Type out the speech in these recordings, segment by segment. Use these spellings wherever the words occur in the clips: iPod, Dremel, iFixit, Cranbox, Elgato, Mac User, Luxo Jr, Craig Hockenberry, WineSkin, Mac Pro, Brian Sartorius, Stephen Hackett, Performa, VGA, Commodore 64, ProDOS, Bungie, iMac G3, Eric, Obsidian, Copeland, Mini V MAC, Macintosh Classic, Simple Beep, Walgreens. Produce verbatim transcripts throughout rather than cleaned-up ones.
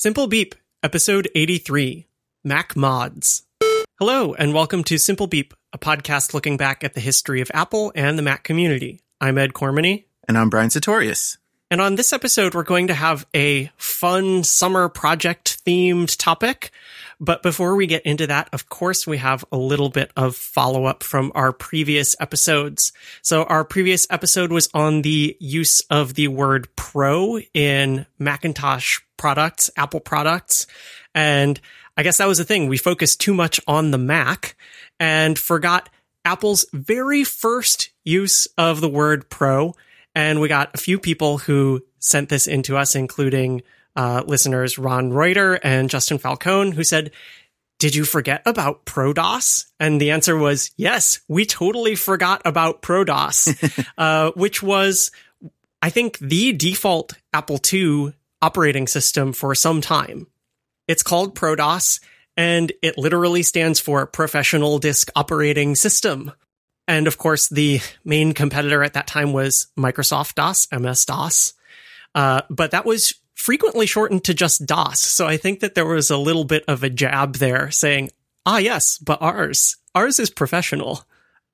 Simple Beep, episode eighty-three, Mac Mods. Hello, and welcome to Simple Beep, a podcast looking back at the history of Apple and the Mac community. I'm Ed Cormany. And I'm Brian Sartorius. And on this episode, we're going to have a fun summer project-themed topic. But before we get into that, of course, we have a little bit of follow-up from our previous episodes. So our previous episode was on the use of the word Pro in Macintosh products, Apple products. And I guess that was the thing. We focused too much on the Mac and forgot Apple's very first use of the word Pro. And we got a few people who sent this in to us, including uh, listeners Ron Reuter and Justin Falcone, who said, "Did you forget about ProDOS?" And the answer was, yes, we totally forgot about ProDOS, uh, which was, I think, the default Apple two operating system for some time. It's called ProDOS, and it literally stands for Professional Disk Operating System. And of course, the main competitor at that time was Microsoft DOS, M S DOS. Uh, but that was frequently shortened to just DOS. So I think that there was a little bit of a jab there saying, ah, yes, but ours, ours is professional.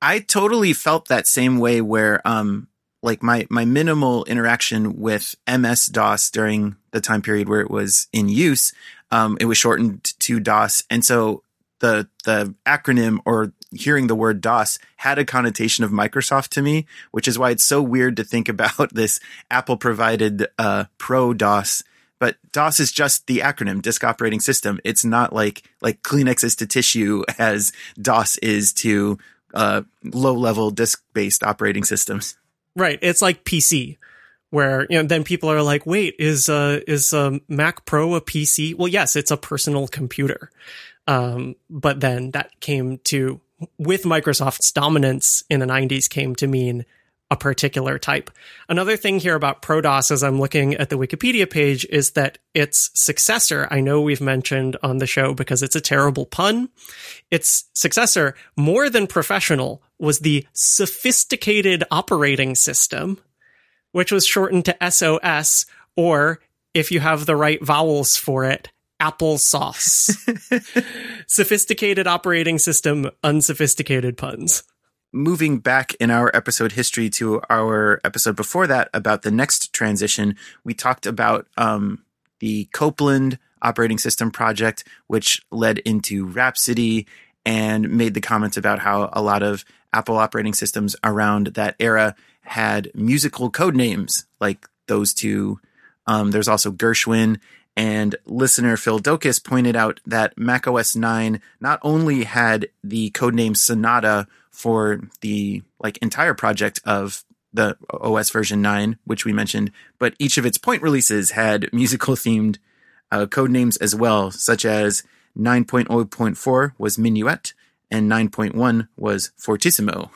I totally felt that same way where, um, like my, my minimal interaction with M S DOS during the time period where it was in use, um, it was shortened to DOS. And so the the acronym or hearing the word DOS had a connotation of Microsoft to me, which is why it's so weird to think about this Apple-provided uh, Pro DOS. But DOS is just the acronym, Disk Operating System. It's not like like Kleenex is to tissue as DOS is to uh, low-level disk-based operating systems. Right. It's like P C, where, you know, then people are like, wait, is uh, is uh, Mac Pro a P C? Well, yes, it's a personal computer. Um, but then that came to, with Microsoft's dominance in the nineties, came to mean a particular type. Another thing here about ProDOS, as I'm looking at the Wikipedia page, is that its successor, I know we've mentioned on the show because it's a terrible pun, its successor, more than professional, was the Sophisticated Operating System, which was shortened to S O S, or if you have the right vowels for it, applesauce. Sophisticated Operating System, unsophisticated puns. Moving back in our episode history to our episode before that about the next transition, we talked about um, the Copeland operating system project, which led into Rhapsody, and made the comments about how a lot of Apple operating systems around that era had musical code names like those two. Um, there's also Gershwin. And listener Phil Dokas pointed out that Mac O S nine not only had the codename Sonata for the like entire project of the O S version nine, which we mentioned, but each of its point releases had musical-themed uh, codenames as well, such as nine point oh point four was Minuet, and nine point one was Fortissimo.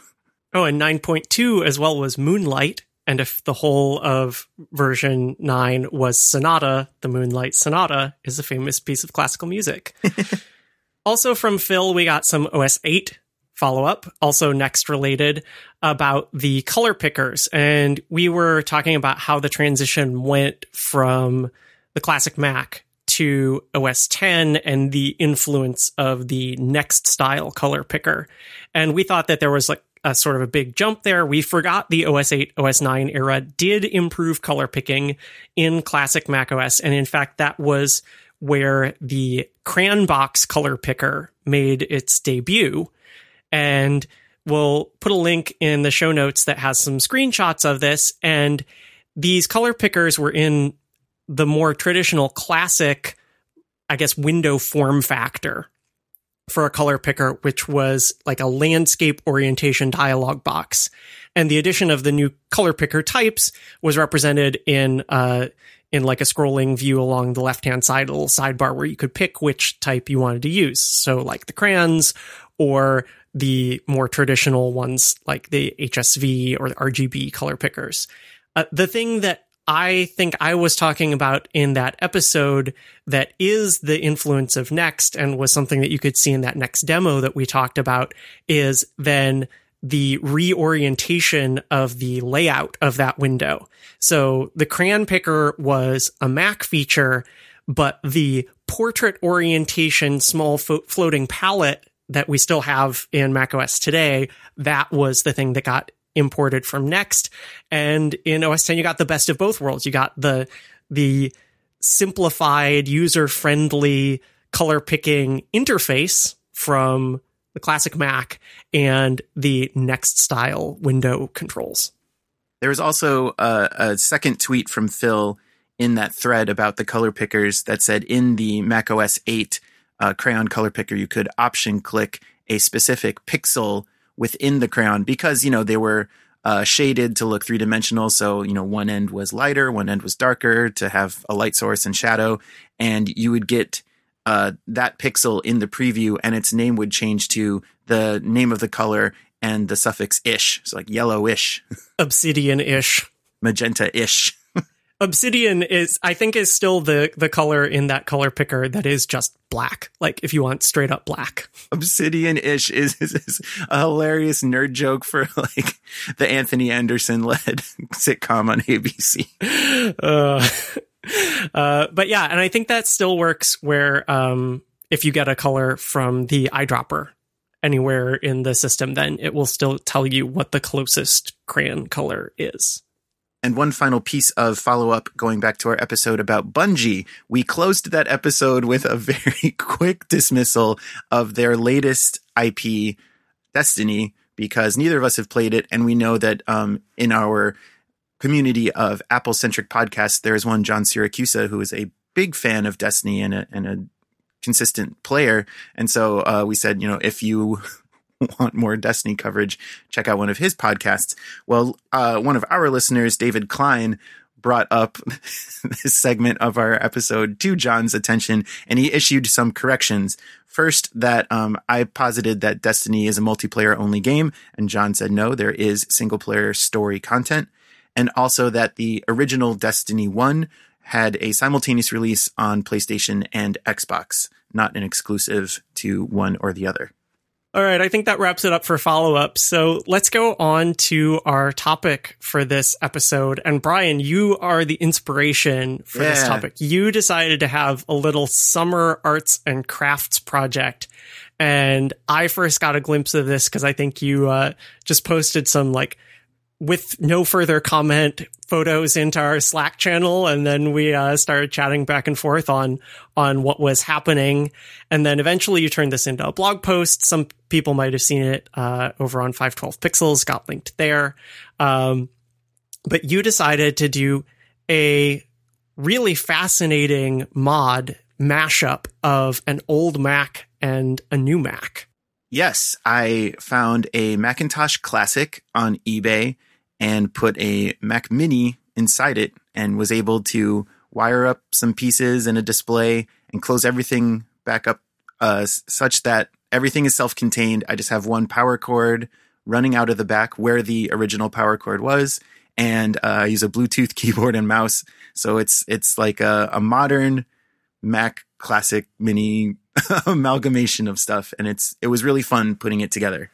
Oh, and nine point two as well was Moonlight. And if the whole of version nine was Sonata, the Moonlight Sonata is a famous piece of classical music. Also from Phil, we got some O S eight follow-up, also next related, about the color pickers. And we were talking about how the transition went from the classic Mac to O S X and the influence of the next style color picker. And we thought that there was like a sort of a big jump there. We forgot the O S eight, O S nine era did improve color picking in classic Mac O S. And in fact, that was where the Cranbox color picker made its debut. And we'll put a link in the show notes that has some screenshots of this. And these color pickers were in the more traditional classic, I guess, window form factor for a color picker, which was like a landscape orientation dialog box. And the addition of the new color picker types was represented in uh, in like a scrolling view along the left-hand side, a little sidebar where you could pick which type you wanted to use. So like the crayons or the more traditional ones like the H S V or the R G B color pickers. Uh, the thing that I think I was talking about in that episode that is the influence of Next and was something that you could see in that Next demo that we talked about is then the reorientation of the layout of that window. So the crayon picker was a Mac feature, but the portrait orientation, small fo- floating palette that we still have in macOS today, that was the thing that got imported from Next. And in O S X, you got the best of both worlds. You got the, the simplified, user-friendly, color-picking interface from the classic Mac and the Next-style window controls. There was also a, a second tweet from Phil in that thread about the color pickers that said in the macOS eight uh, Crayon color picker, you could option click a specific pixel within the Crayon because, you know, they were uh, shaded to look three-dimensional. So, you know, one end was lighter, one end was darker to have a light source and shadow. And you would get uh, that pixel in the preview and its name would change to the name of the color and the suffix ish. So like yellow-ish. Obsidian-ish. Magenta-ish. Obsidian is, I think, is still the, the color in that color picker that is just black. Like, if you want straight up black. Obsidian-ish is, is, is a hilarious nerd joke for, like, the Anthony Anderson-led sitcom on A B C. Uh, uh, but yeah, and I think that still works where um, if you get a color from the eyedropper anywhere in the system, then it will still tell you what the closest crayon color is. And one final piece of follow-up going back to our episode about Bungie. We closed that episode with a very quick dismissal of their latest I P, Destiny, because neither of us have played it. And we know that um, in our community of Apple-centric podcasts, there is one, John Siracusa, who is a big fan of Destiny and a, and a consistent player. And so uh, we said, you know, if you want more Destiny coverage, check out one of his podcasts. Well, uh, one of our listeners, David Klein, brought up this segment of our episode to John's attention, and he issued some corrections. First, that um, I posited that Destiny is a multiplayer-only game, and John said no, there is single-player story content, and also that the original Destiny one had a simultaneous release on PlayStation and Xbox, not an exclusive to one or the other. All right, I think that wraps it up for follow-up. So let's go on to our topic for this episode. And Brian, you are the inspiration for yeah. this topic. You decided to have a little summer arts and crafts project. And I first got a glimpse of this because I think you uh, just posted some, like, with no further comment photos into our Slack channel. And then we uh, started chatting back and forth on, on what was happening. And then eventually you turned this into a blog post. Some people might've seen it uh, over on five twelve Pixels, got linked there. Um, but you decided to do a really fascinating mod mashup of an old Mac and a new Mac. Yes. I found a Macintosh Classic on eBay and put a Mac Mini inside it and was able to wire up some pieces and a display and close everything back up uh, such that everything is self-contained. I just have one power cord running out of the back where the original power cord was, and uh, I use a Bluetooth keyboard and mouse. So it's it's like a, a modern Mac Classic Mini amalgamation of stuff, and it's it was really fun putting it together.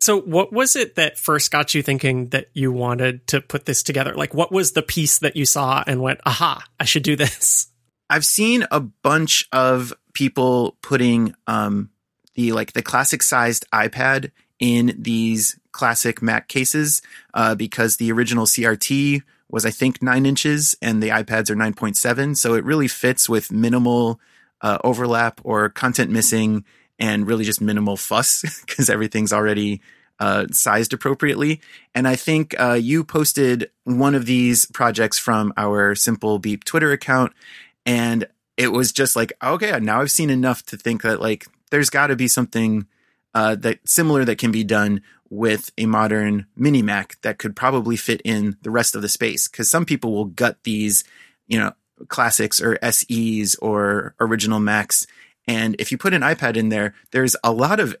So what was it that first got you thinking that you wanted to put this together? Like, what was the piece that you saw and went, aha, I should do this? I've seen a bunch of people putting um, the like the classic sized iPad in these classic Mac cases uh, because the original C R T was, I think, nine inches and the iPads are nine point seven. So it really fits with minimal uh, overlap or content missing, and really just minimal fuss because everything's already uh, sized appropriately. And I think uh, you posted one of these projects from our Simple Beep Twitter account. And it was just like, okay, now I've seen enough to think that, like, there's got to be something uh, that similar that can be done with a modern mini Mac that could probably fit in the rest of the space. Because some people will gut these, you know, classics or S Es or original Macs. And if you put an iPad in there, there's a lot of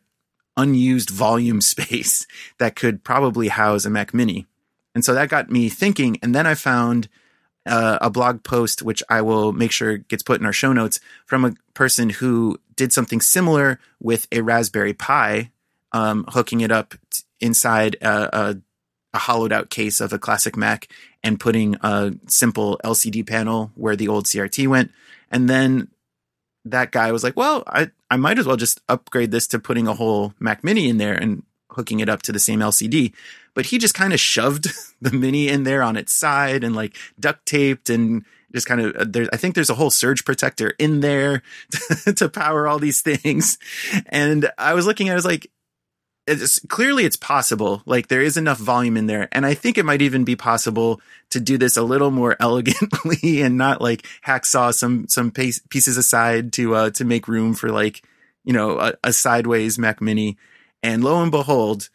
unused volume space that could probably house a Mac Mini. And so that got me thinking. And then I found uh, a blog post, which I will make sure gets put in our show notes, from a person who did something similar with a Raspberry Pi, um, hooking it up t- inside a, a, a hollowed out case of a classic Mac and putting a simple L C D panel where the old C R T went. And then that guy was like, well, I, I might as well just upgrade this to putting a whole Mac Mini in there and hooking it up to the same L C D. But he just kind of shoved the Mini in there on its side and like duct taped and just kind of, there, I think there's a whole surge protector in there to, to power all these things. And I was looking, I was like, it's, clearly it's possible. Like there is enough volume in there. And I think it might even be possible to do this a little more elegantly and not like hacksaw some, some pace, pieces aside to, uh, to make room for like, you know, a, a sideways Mac Mini. And lo and behold,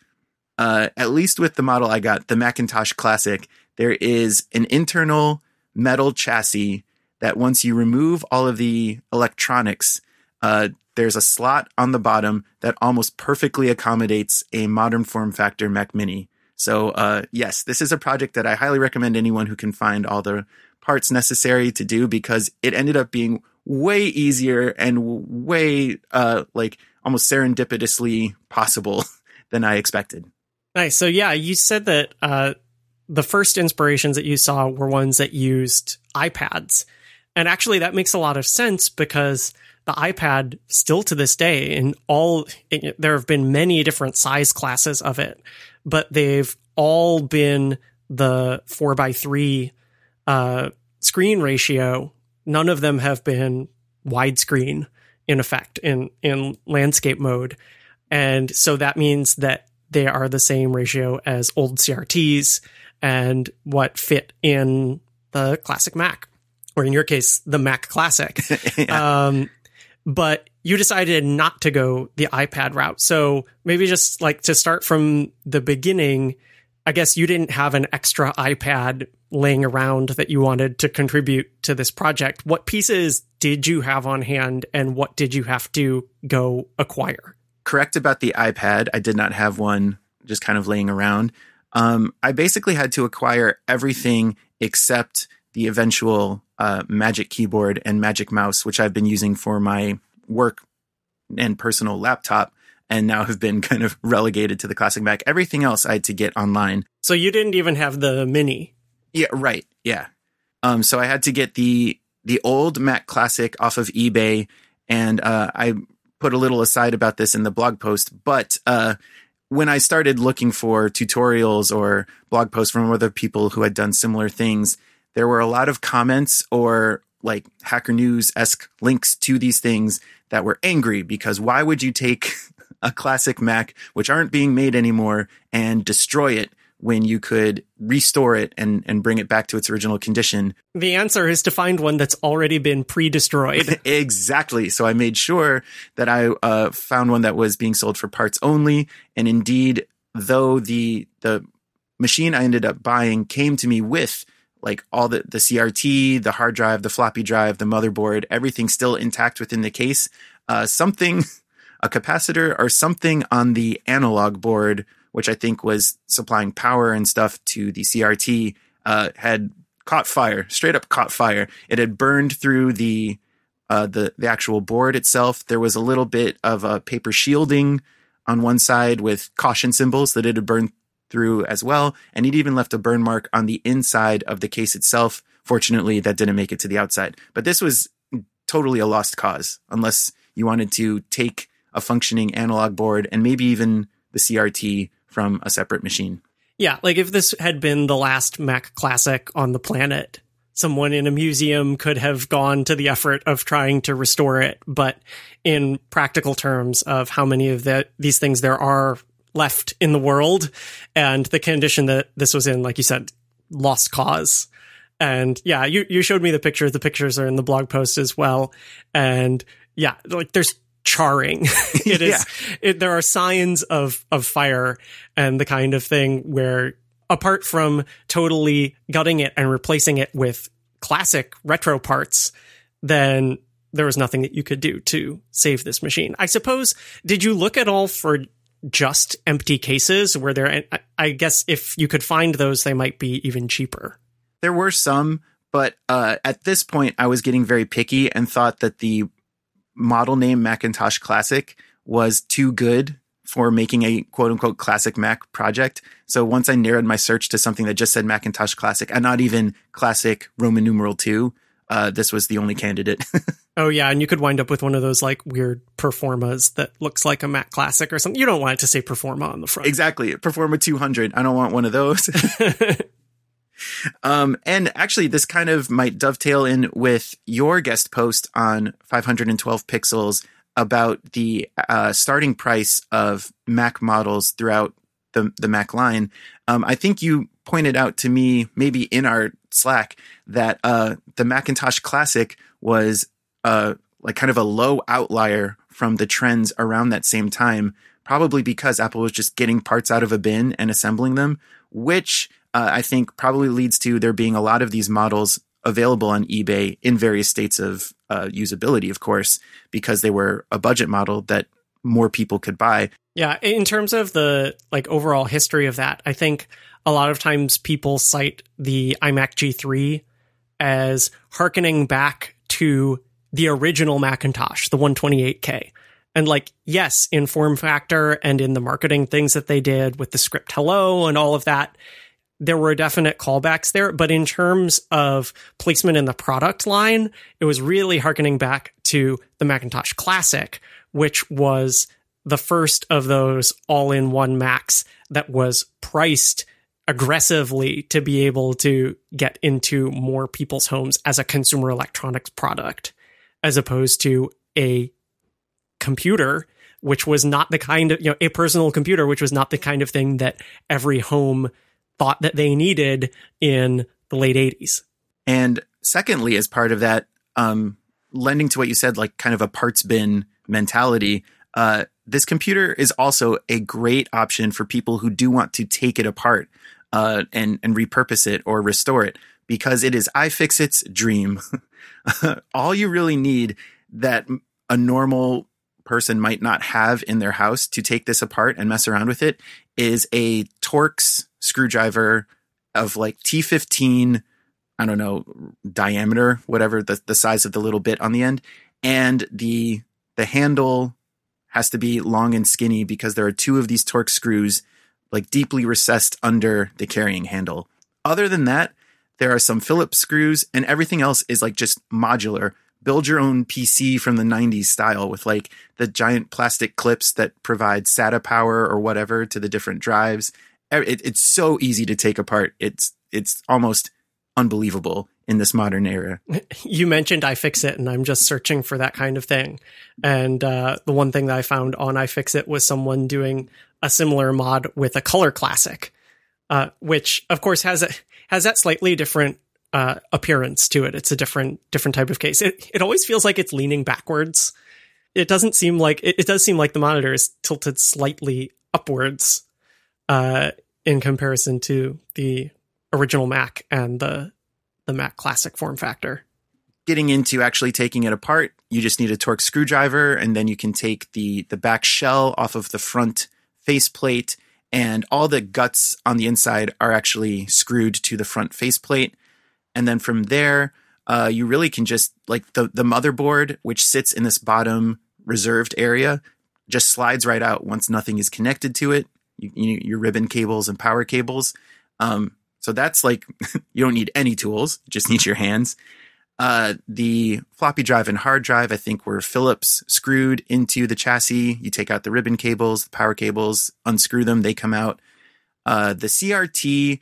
uh, at least with the model I got, the Macintosh Classic, there is an internal metal chassis that once you remove all of the electronics, uh, there's a slot on the bottom that almost perfectly accommodates a modern form factor Mac Mini. So uh, yes, this is a project that I highly recommend anyone who can find all the parts necessary to do, because it ended up being way easier and way uh, like almost serendipitously possible than I expected. Nice. So yeah, you said that uh, the first inspirations that you saw were ones that used iPads. And actually that makes a lot of sense, because the iPad still to this day, in all, it, there have been many different size classes of it, but they've all been the four by three uh, screen ratio. None of them have been widescreen in effect in, in landscape mode. And so that means that they are the same ratio as old C R Ts and what fit in the classic Mac, or in your case, the Mac Classic. yeah. Um, but you decided not to go the iPad route. So maybe just like to start from the beginning, I guess you didn't have an extra iPad laying around that you wanted to contribute to this project. What pieces did you have on hand, and what did you have to go acquire? Correct about the iPad. I did not have one just kind of laying around. Um, I basically had to acquire everything except the eventual Uh, Magic Keyboard and Magic Mouse, which I've been using for my work and personal laptop, and now have been kind of relegated to the classic Mac. Everything else I had to get online. So you didn't even have the Mini. Yeah, right. Yeah. Um, so I had to get the the old Mac Classic off of eBay, and uh, I put a little aside about this in the blog post, but uh, when I started looking for tutorials or blog posts from other people who had done similar things, there were a lot of comments or like Hacker News-esque links to these things that were angry, because why would you take a classic Mac, which aren't being made anymore, and destroy it when you could restore it and, and bring it back to its original condition? The answer is to find one that's already been pre-destroyed. Exactly. So I made sure that I uh, found one that was being sold for parts only. And indeed, though the the machine I ended up buying came to me with like all the, the C R T, the hard drive, the floppy drive, the motherboard, everything still intact within the case. Uh, something, a capacitor or something on the analog board, which I think was supplying power and stuff to the C R T, uh, had caught fire, straight up caught fire. It had burned through the, uh, the, the actual board itself. There was a little bit of a paper shielding on one side with caution symbols that it had burned through as well, and it even left a burn mark on the inside of the case itself. Fortunately, that didn't make it to the outside. But this was totally a lost cause, unless you wanted to take a functioning analog board and maybe even the C R T from a separate machine. Yeah, like if this had been the last Mac Classic on the planet, someone in a museum could have gone to the effort of trying to restore it. But in practical terms of how many of the, these things there are left in the world, and the condition that this was in, like you said, lost cause. And yeah, you, you showed me the picture. The pictures are in the blog post as well. And yeah, like there's charring. It is, yeah. it, there are signs of, of fire, and the kind of thing where, apart from totally gutting it and replacing it with classic retro parts, then there was nothing that you could do to save this machine. I suppose, did you look at all for just empty cases? Were there, I guess if you could find those, they might be even cheaper. There were some, but uh, at this point I was getting very picky and thought that the model name Macintosh Classic was too good for making a quote unquote classic Mac project. So once I narrowed my search to something that just said Macintosh Classic and not even classic Roman numeral two, uh, this was the only candidate. Oh, yeah. And you could wind up with one of those like weird Performas that looks like a Mac Classic or something. You don't want it to say Performa on the front. Exactly. Performa two hundred. I don't want one of those. Um, and actually, this kind of might dovetail in with your guest post on five twelve Pixels about the uh, starting price of Mac models throughout the, the Mac line. Um, I think you pointed out to me, maybe in our Slack, that uh, the Macintosh Classic was uh, like kind of a low outlier from the trends around that same time, probably because Apple was just getting parts out of a bin and assembling them, which... Uh, I think probably leads to there being a lot of these models available on eBay in various states of uh, usability, of course, because they were a budget model that more people could buy. Yeah. In terms of the like overall history of that, I think a lot of times people cite the iMac G three as hearkening back to the original Macintosh, the one twenty-eight K. And like, yes, in form factor and in the marketing things that they did with the script hello and all of that, there were definite callbacks there, but in terms of placement in the product line, it was really hearkening back to the Macintosh Classic, which was the first of those all-in-one Macs that was priced aggressively to be able to get into more people's homes as a consumer electronics product, as opposed to a computer, which was not the kind of, you know, a personal computer, which was not the kind of thing that every home thought that they needed in the late eighties. And secondly, as part of that, um, lending to what you said, like kind of a parts bin mentality, uh, this computer is also a great option for people who do want to take it apart uh, and, and repurpose it or restore it, because it is iFixit's dream. All you really need that a normal person might not have in their house to take this apart and mess around with it is a Torx screwdriver of like T fifteen, I don't know, diameter, whatever the, the size of the little bit on the end. And the the handle has to be long and skinny because there are two of these Torx screws like deeply recessed under the carrying handle. Other than that, there are some Phillips screws and everything else is like just modular. Build your own P C from the nineties style with like the giant plastic clips that provide SATA power or whatever to the different drives. It, it's so easy to take apart. It's it's almost unbelievable in this modern era. You mentioned iFixit, and I'm just searching for that kind of thing. And uh, the one thing that I found on iFixit was someone doing a similar mod with a Color Classic, uh, which of course has a, has that slightly different uh, appearance to it. It's a different different type of case. It it always feels like it's leaning backwards. It doesn't seem like it, it does seem like the monitor is tilted slightly upwards Uh, in comparison to the original Mac and the the Mac Classic form factor. Getting into actually taking it apart, you just need a Torx screwdriver, and then you can take the the back shell off of the front faceplate, and all the guts on the inside are actually screwed to the front faceplate. And then from there, uh, you really can just, like the, the motherboard, which sits in this bottom reserved area, just slides right out once nothing is connected to it. You, you, your ribbon cables and power cables. Um, so that's like, you don't need any tools, just need your hands. Uh, the floppy drive and hard drive, I think, were Phillips screwed into the chassis. You take out the ribbon cables, the power cables, unscrew them, they come out. Uh, the C R T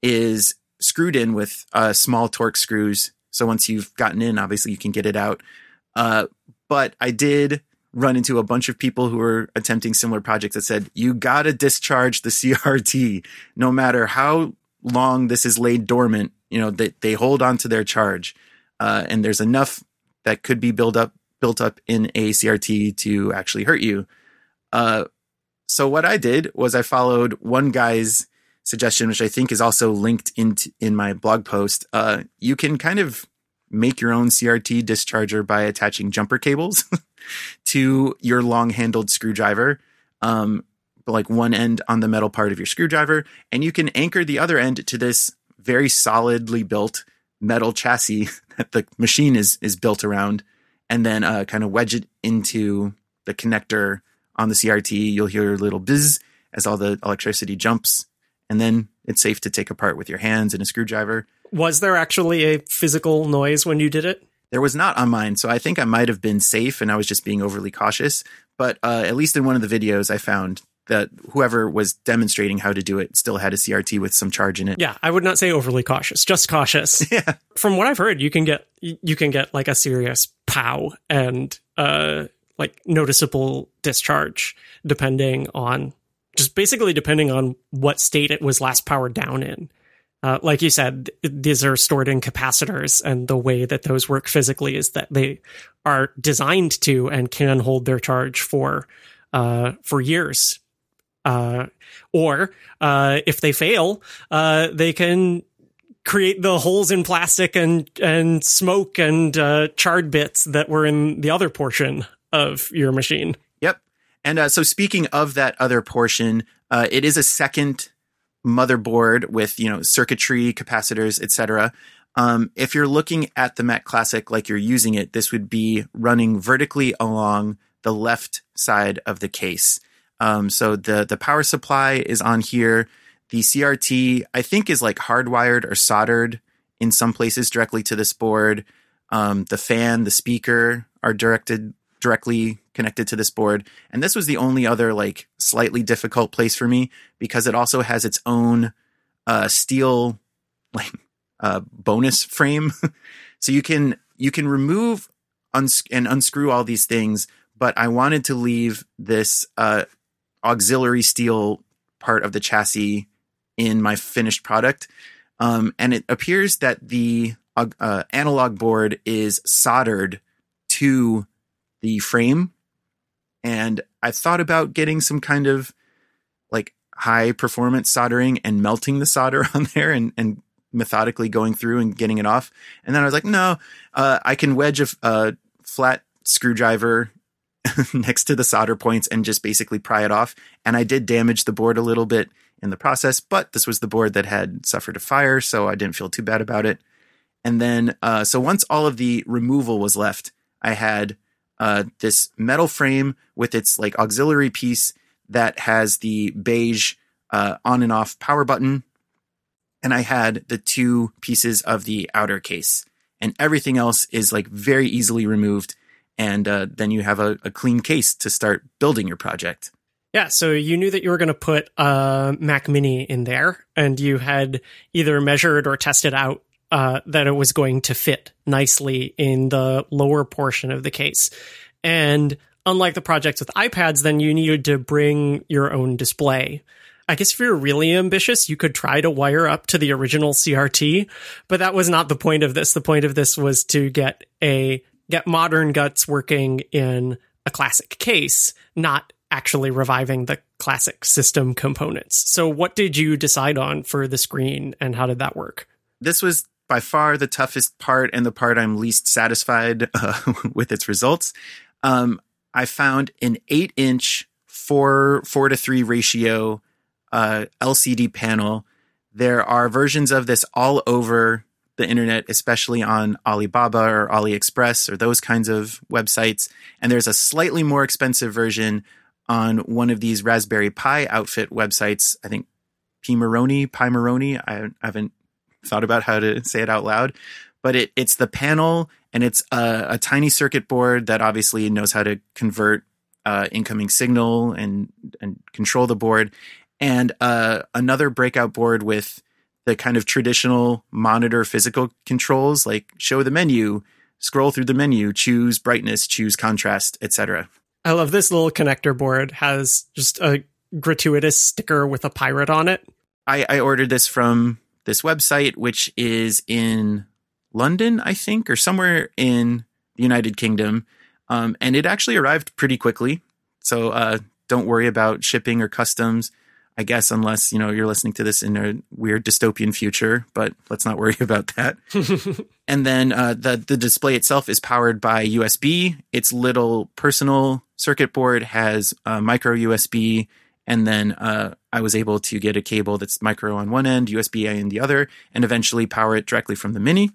is screwed in with uh, small Torx screws. So once you've gotten in, obviously you can get it out. Uh, but I did... run into a bunch of people who were attempting similar projects that said, you gotta discharge the C R T no matter how long this is laid dormant. You know, they, they hold on to their charge. Uh, and there's enough that could be built up, built up in a C R T to actually hurt you. Uh, so what I did was I followed one guy's suggestion, which I think is also linked in, t- in my blog post. Uh, you can kind of make your own C R T discharger by attaching jumper cables to your long-handled screwdriver, um, like one end on the metal part of your screwdriver, and you can anchor the other end to this very solidly built metal chassis that the machine is is built around, and then uh, kind of wedge it into the connector on the C R T. You'll hear a little buzz as all the electricity jumps, and then it's safe to take apart with your hands and a screwdriver. Was there actually a physical noise when you did it? There was not on mine, so I think I might have been safe and I was just being overly cautious. But uh, at least in one of the videos, I found that whoever was demonstrating how to do it still had a C R T with some charge in it. Yeah, I would not say overly cautious, just cautious. Yeah. From what I've heard, you can get you can get like a serious pow and uh, like noticeable discharge depending on just basically depending on what state it was last powered down in. Uh, like you said, these are stored in capacitors, and the way that those work physically is that they are designed to and can hold their charge for uh, for years. Uh, or uh, if they fail, uh, they can create the holes in plastic and and smoke and uh, charred bits that were in the other portion of your machine. Yep. And uh, so speaking of that other portion, uh, it is a second motherboard with, you know, circuitry, capacitors, et cetera. Um, if you're looking at the Mac Classic like you're using it, this would be running vertically along the left side of the case. Um, so the the power supply is on here. The C R T, I think, is like hardwired or soldered in some places directly to this board. Um, the fan, the speaker are directed directly connected to this board. And this was the only other like slightly difficult place for me because it also has its own uh, steel like uh, bonus frame. So you can you can remove uns- and unscrew all these things, but I wanted to leave this uh, auxiliary steel part of the chassis in my finished product. Um, and it appears that the uh, analog board is soldered to the frame, and I thought about getting some kind of like high performance soldering and melting the solder on there and, and methodically going through and getting it off. And then I was like, no, uh, I can wedge a, a flat screwdriver next to the solder points and just basically pry it off. And I did damage the board a little bit in the process, but this was the board that had suffered a fire, so I didn't feel too bad about it. And then, uh, so once all of the removal was left, I had Uh, this metal frame with its like auxiliary piece that has the beige uh, on and off power button. And I had the two pieces of the outer case, and everything else is like very easily removed. And uh, then you have a, a clean case to start building your project. Yeah. So you knew that you were going to put a Mac Mini in there, and you had either measured or tested out Uh, that it was going to fit nicely in the lower portion of the case. And unlike the projects with iPads, then you needed to bring your own display. I guess if you're really ambitious, you could try to wire up to the original C R T, but that was not the point of this. The point of this was to get a get modern guts working in a classic case, not actually reviving the classic system components. So what did you decide on for the screen, and how did that work? This was by far the toughest part and the part I'm least satisfied uh, with its results. Um, I found an eight-inch four four to three ratio uh, L C D panel. There are versions of this all over the internet, especially on Alibaba or AliExpress or those kinds of websites. And there's a slightly more expensive version on one of these Raspberry Pi outfit websites. I think Pimeroni, Pimeroni. I, I haven't thought about how to say it out loud, but it it's the panel, and it's a, a tiny circuit board that obviously knows how to convert uh, incoming signal and and control the board, and uh, another breakout board with the kind of traditional monitor physical controls like show the menu, scroll through the menu, choose brightness, choose contrast, et cetera. I love this little connector board. Has just a gratuitous sticker with a pirate on it. I, I ordered this from this website, which is in London, I think, or somewhere in the United Kingdom. Um, and it actually arrived pretty quickly. So uh, don't worry about shipping or customs, I guess, unless, you know, you're listening to this in a weird dystopian future. But let's not worry about that. And then uh, the, the display itself is powered by U S B. Its little personal circuit board has uh, micro U S B. And then uh, I was able to get a cable that's micro on one end, U S B A in the other, and eventually power it directly from the Mini.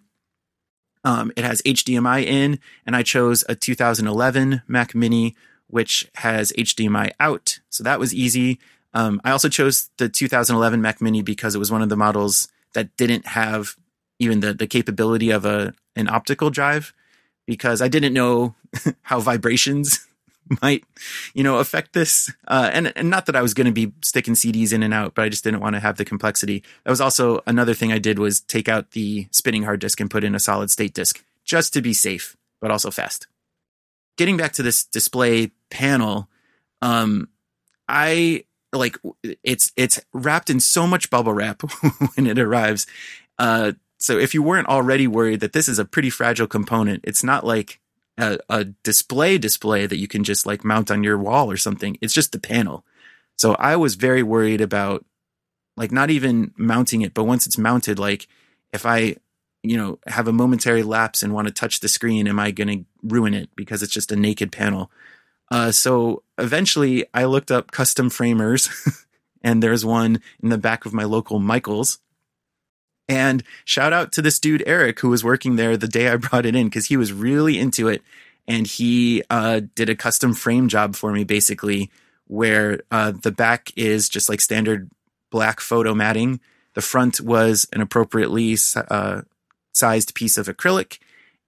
Um, it has H D M I in, and I chose a two thousand eleven Mac Mini, which has H D M I out. So that was easy. Um, I also chose the two thousand eleven Mac Mini because it was one of the models that didn't have even the the capability of a an optical drive, because I didn't know how vibrations might, you know, affect this. Uh, and, and not that I was going to be sticking C Ds in and out, but I just didn't want to have the complexity. That was also another thing I did, was take out the spinning hard disk and put in a solid state disk, just to be safe, but also fast. Getting back to this display panel, um, I like it's it's wrapped in so much bubble wrap when it arrives. Uh, so if you weren't already worried that this is a pretty fragile component, it's not like a, a display display that you can just like mount on your wall or something. It's just the panel. So I was very worried about like not even mounting it, but once it's mounted, like if I, you know, have a momentary lapse and want to touch the screen, am I going to ruin it because it's just a naked panel? Uh, so eventually I looked up custom framers and there's one in the back of my local Michael's. And shout out to this dude, Eric, who was working there the day I brought it in, because he was really into it. And he uh, did a custom frame job for me, basically, where uh, the back is just like standard black photo matting. The front was an appropriately uh, sized piece of acrylic.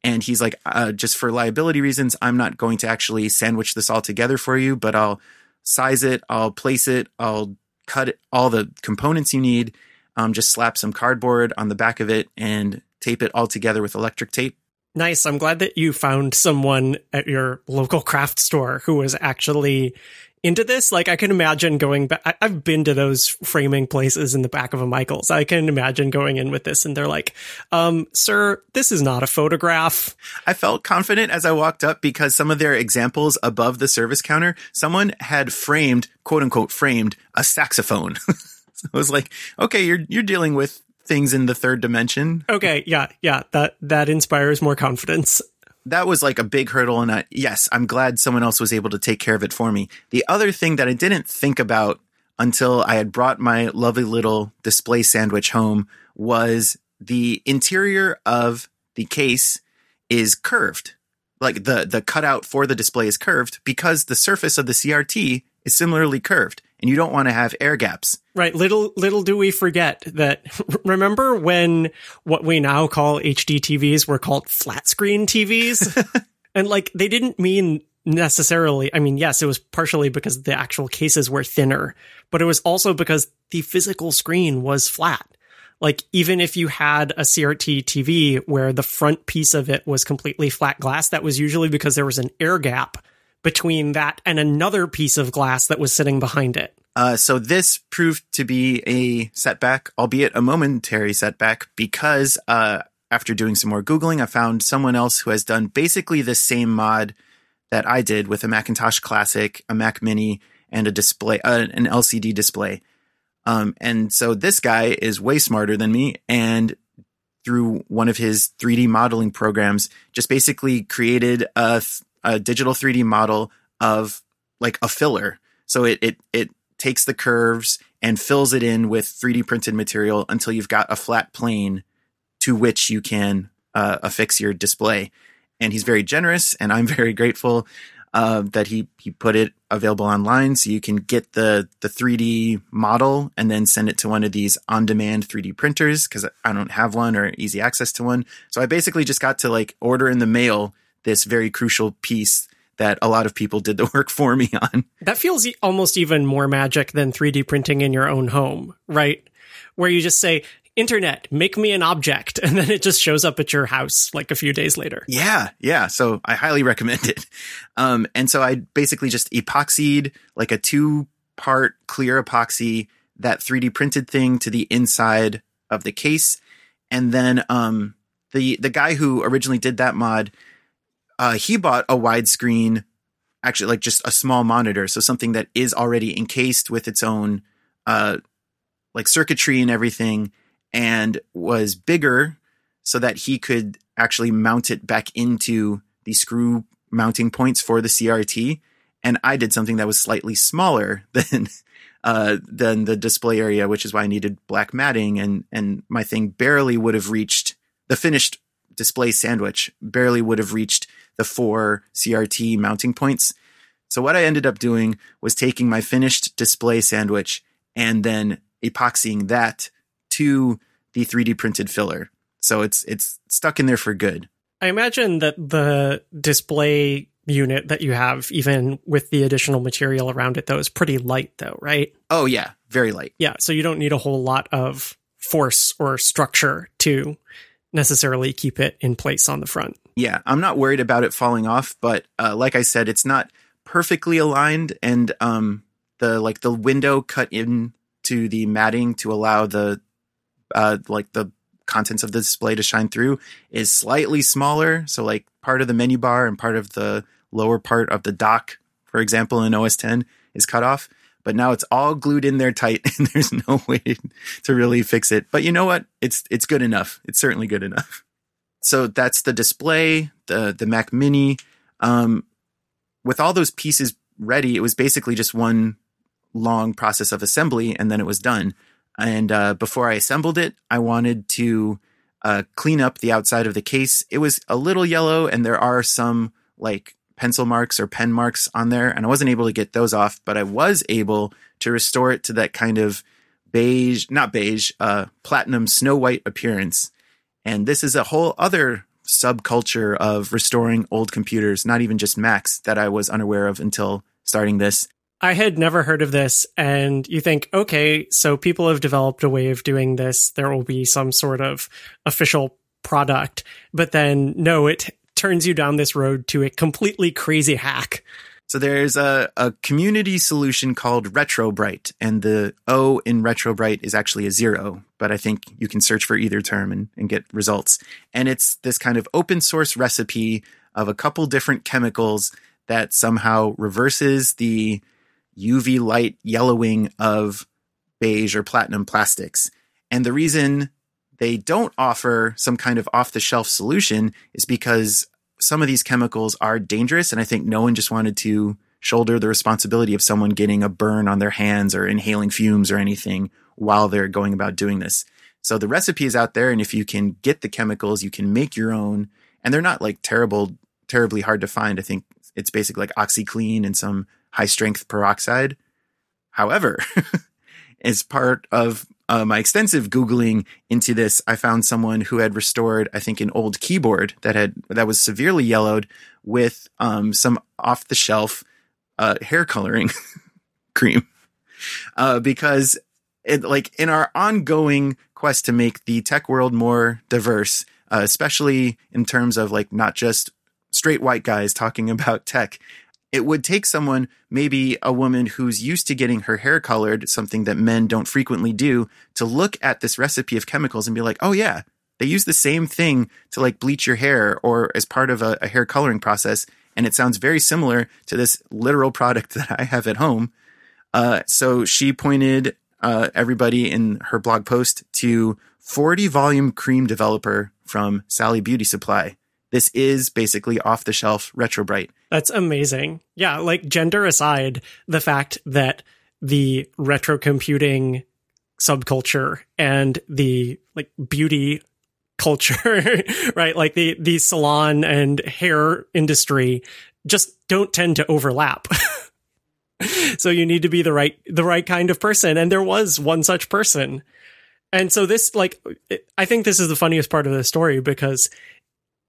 And he's like, uh, just for liability reasons, I'm not going to actually sandwich this all together for you, but I'll size it, I'll place it, I'll cut it, all the components you need. Um, just slap some cardboard on the back of it and tape it all together with electric tape. Nice. I'm glad that you found someone at your local craft store who was actually into this. Like, I can imagine going back. I- I've been to those framing places in the back of a Michael's. I can imagine going in with this and they're like, um, sir, this is not a photograph. I felt confident as I walked up because some of their examples above the service counter, someone had framed, quote unquote, framed a saxophone. I was like, okay, you're you're dealing with things in the third dimension. Okay, yeah, yeah, that that inspires more confidence. That was like a big hurdle, and I, yes, I'm glad someone else was able to take care of it for me. The other thing that I didn't think about until I had brought my lovely little display sandwich home was the interior of the case is curved. Like the the cutout for the display is curved because the surface of the C R T is similarly curved. And you don't want to have air gaps. Right. Little little do we forget that. Remember when what we now call H D T Vs were called flat screen T Vs? And like they didn't mean necessarily. I mean, yes, it was partially because the actual cases were thinner, but it was also because the physical screen was flat. Like even if you had a C R T T V where the front piece of it was completely flat glass, that was usually because there was an air gap between that and another piece of glass that was sitting behind it. Uh, so this proved to be a setback, albeit a momentary setback, because uh, after doing some more Googling, I found someone else who has done basically the same mod that I did with a Macintosh Classic, a Mac Mini, and a display, uh, an L C D display. Um, and so this guy is way smarter than me, and through one of his three D modeling programs, just basically created a... Th- a digital three D model of like a filler. So it, it, it takes the curves and fills it in with three D printed material until you've got a flat plane to which you can uh, affix your display. And he's very generous, and I'm very grateful uh, that he, he put it available online. So you can get the, the three D model and then send it to one of these on-demand three D printers, because I don't have one or easy access to one. So I basically just got to like order in the mail this very crucial piece that a lot of people did the work for me on. That feels almost even more magic than three D printing in your own home, right? Where you just say, internet, make me an object. And then it just shows up at your house like a few days later. Yeah. Yeah. So I highly recommend it. Um, and so I basically just epoxied like a two part clear epoxy, that three D printed thing to the inside of the case. And then um, the, the guy who originally did that mod, Uh, he bought a widescreen, actually like just a small monitor. So something that is already encased with its own uh, like circuitry and everything, and was bigger so that he could actually mount it back into the screw mounting points for the C R T. And I did something that was slightly smaller than uh, than the display area, which is why I needed black matting. And, and my thing barely would have reached the finished display sandwich, barely would have reached the four C R T mounting points. So what I ended up doing was taking my finished display sandwich and then epoxying that to the three D printed filler. So it's it's stuck in there for good. I imagine that the display unit that you have, even with the additional material around it, though, is pretty light, though, right? Oh, yeah. Very light. Yeah. So you don't need a whole lot of force or structure to necessarily keep it in place on the front. Yeah. I'm not worried about it falling off, but uh, like I said, it's not perfectly aligned. And um, the like the window cut in to the matting to allow the uh, like the contents of the display to shine through is slightly smaller. So like part of the menu bar and part of the lower part of the dock, for example, in O S ten is cut off, but now it's all glued in there tight and there's no way to really fix it. But you know what? It's, it's good enough. It's certainly good enough. So that's the display, the, the Mac Mini. Um, with all those pieces ready, it was basically just one long process of assembly and then it was done. And uh, before I assembled it, I wanted to uh, clean up the outside of the case. It was a little yellow, and there are some like pencil marks or pen marks on there, and I wasn't able to get those off, but I was able to restore it to that kind of beige, not beige, uh, platinum snow white appearance. And this is a whole other subculture of restoring old computers, not even just Macs, that I was unaware of until starting this. I had never heard of this, and you think, okay, so people have developed a way of doing this. There will be some sort of official product. But then, no, it turns you down this road to a completely crazy hack. So there's a, a community solution called RetroBright, and the O in RetroBright is actually a zero, but I think you can search for either term and, and get results. And it's this kind of open source recipe of a couple different chemicals that somehow reverses the U V light yellowing of beige or platinum plastics. And the reason they don't offer some kind of off-the-shelf solution is because some of these chemicals are dangerous, and I think no one just wanted to shoulder the responsibility of someone getting a burn on their hands or inhaling fumes or anything while they're going about doing this. So the recipe is out there, and if you can get the chemicals, you can make your own. And they're not like terrible, terribly hard to find. I think it's basically like OxyClean and some high-strength peroxide. However, as part of uh, my extensive Googling into this, I found someone who had restored, I think, an old keyboard that had that was severely yellowed with um, some off-the-shelf uh, hair coloring cream. Uh, because, it, like, in our ongoing quest to make the tech world more diverse, uh, especially in terms of, like, not just straight white guys talking about tech, it would take someone, maybe a woman who's used to getting her hair colored, something that men don't frequently do, to look at this recipe of chemicals and be like, oh yeah, they use the same thing to like bleach your hair or as part of a, a hair coloring process. And it sounds very similar to this literal product that I have at home. Uh, so she pointed uh, everybody in her blog post to forty volume cream developer from Sally Beauty Supply. This is basically off-the-shelf RetroBright. That's amazing. Yeah, like gender aside, the fact that the retro computing subculture and the like beauty culture, right? Like the, the salon and hair industry just don't tend to overlap. So you need to be the right the right kind of person. And there was one such person. And so this, like, I think this is the funniest part of the story because,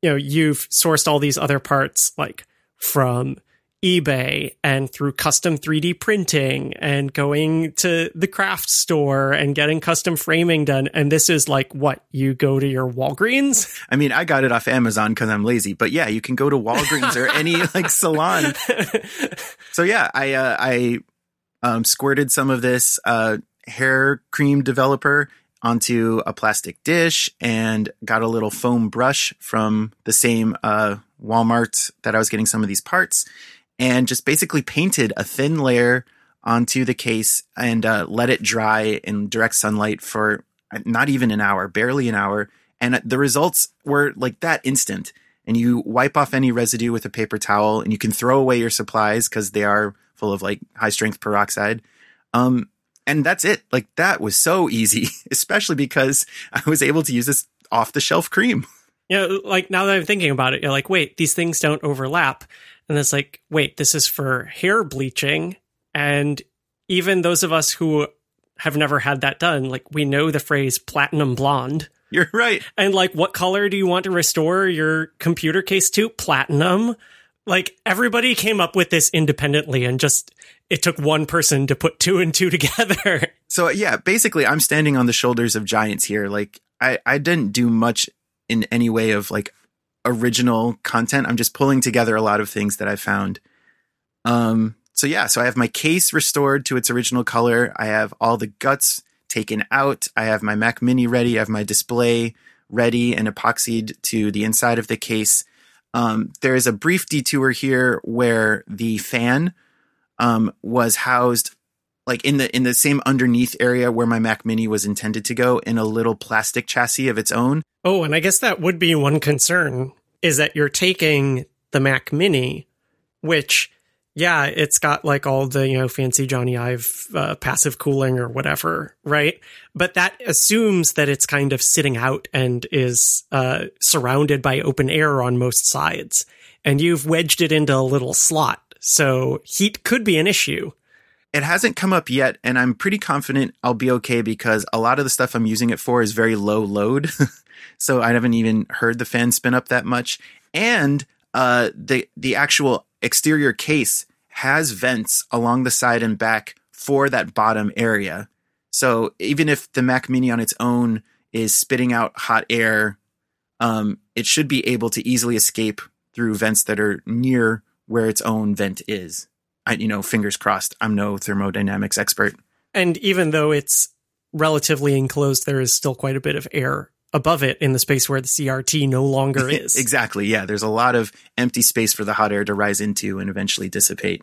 you know, you've sourced all these other parts like from eBay and through custom three D printing and going to the craft store and getting custom framing done. And this is like, what, you go to your Walgreens? I mean, I got it off Amazon because I'm lazy, but yeah, you can go to Walgreens or any like salon. So yeah, I, uh, I um, squirted some of this uh, hair cream developer onto a plastic dish and got a little foam brush from the same uh, Walmart that I was getting some of these parts and just basically painted a thin layer onto the case and uh, let it dry in direct sunlight for not even an hour, barely an hour. And the results were like that instant. And you wipe off any residue with a paper towel and you can throw away your supplies because they are full of like high strength peroxide. Um, And that's it. Like that was so easy, especially because I was able to use this off the shelf cream. Yeah. You know, like now that I'm thinking about it, you're like, wait, these things don't overlap. And it's like, wait, this is for hair bleaching. And even those of us who have never had that done, like we know the phrase platinum blonde. You're right. And like, what color do you want to restore your computer case to? Platinum. Like, everybody came up with this independently, and just it took one person to put two and two together. So yeah, basically I'm standing on the shoulders of giants here. Like, I, I didn't do much in any way of like original content. I'm just pulling together a lot of things that I found. Um, so yeah, so I have my case restored to its original color. I have all the guts taken out. I have my Mac Mini ready. I have my display ready and epoxied to the inside of the case. Um, there is a brief detour here where the fan um, was housed, like in the in the same underneath area where my Mac Mini was intended to go, in a little plastic chassis of its own. Oh, and I guess that would be one concern, is that you're taking the Mac Mini, which, yeah, it's got like all the, you know, fancy Johnny Ive uh, passive cooling or whatever, right? But that assumes that it's kind of sitting out and is uh, surrounded by open air on most sides. And you've wedged it into a little slot, so heat could be an issue. It hasn't come up yet, and I'm pretty confident I'll be okay because a lot of the stuff I'm using it for is very low load. So I haven't even heard the fan spin up that much. And uh, the the actual exterior case has vents along the side and back for that bottom area. So even if the Mac Mini on its own is spitting out hot air, um, it should be able to easily escape through vents that are near where its own vent is. I, you know, fingers crossed. I'm no thermodynamics expert. And even though it's relatively enclosed, there is still quite a bit of air above it in the space where the C R T no longer is. Exactly. Yeah. There's a lot of empty space for the hot air to rise into and eventually dissipate.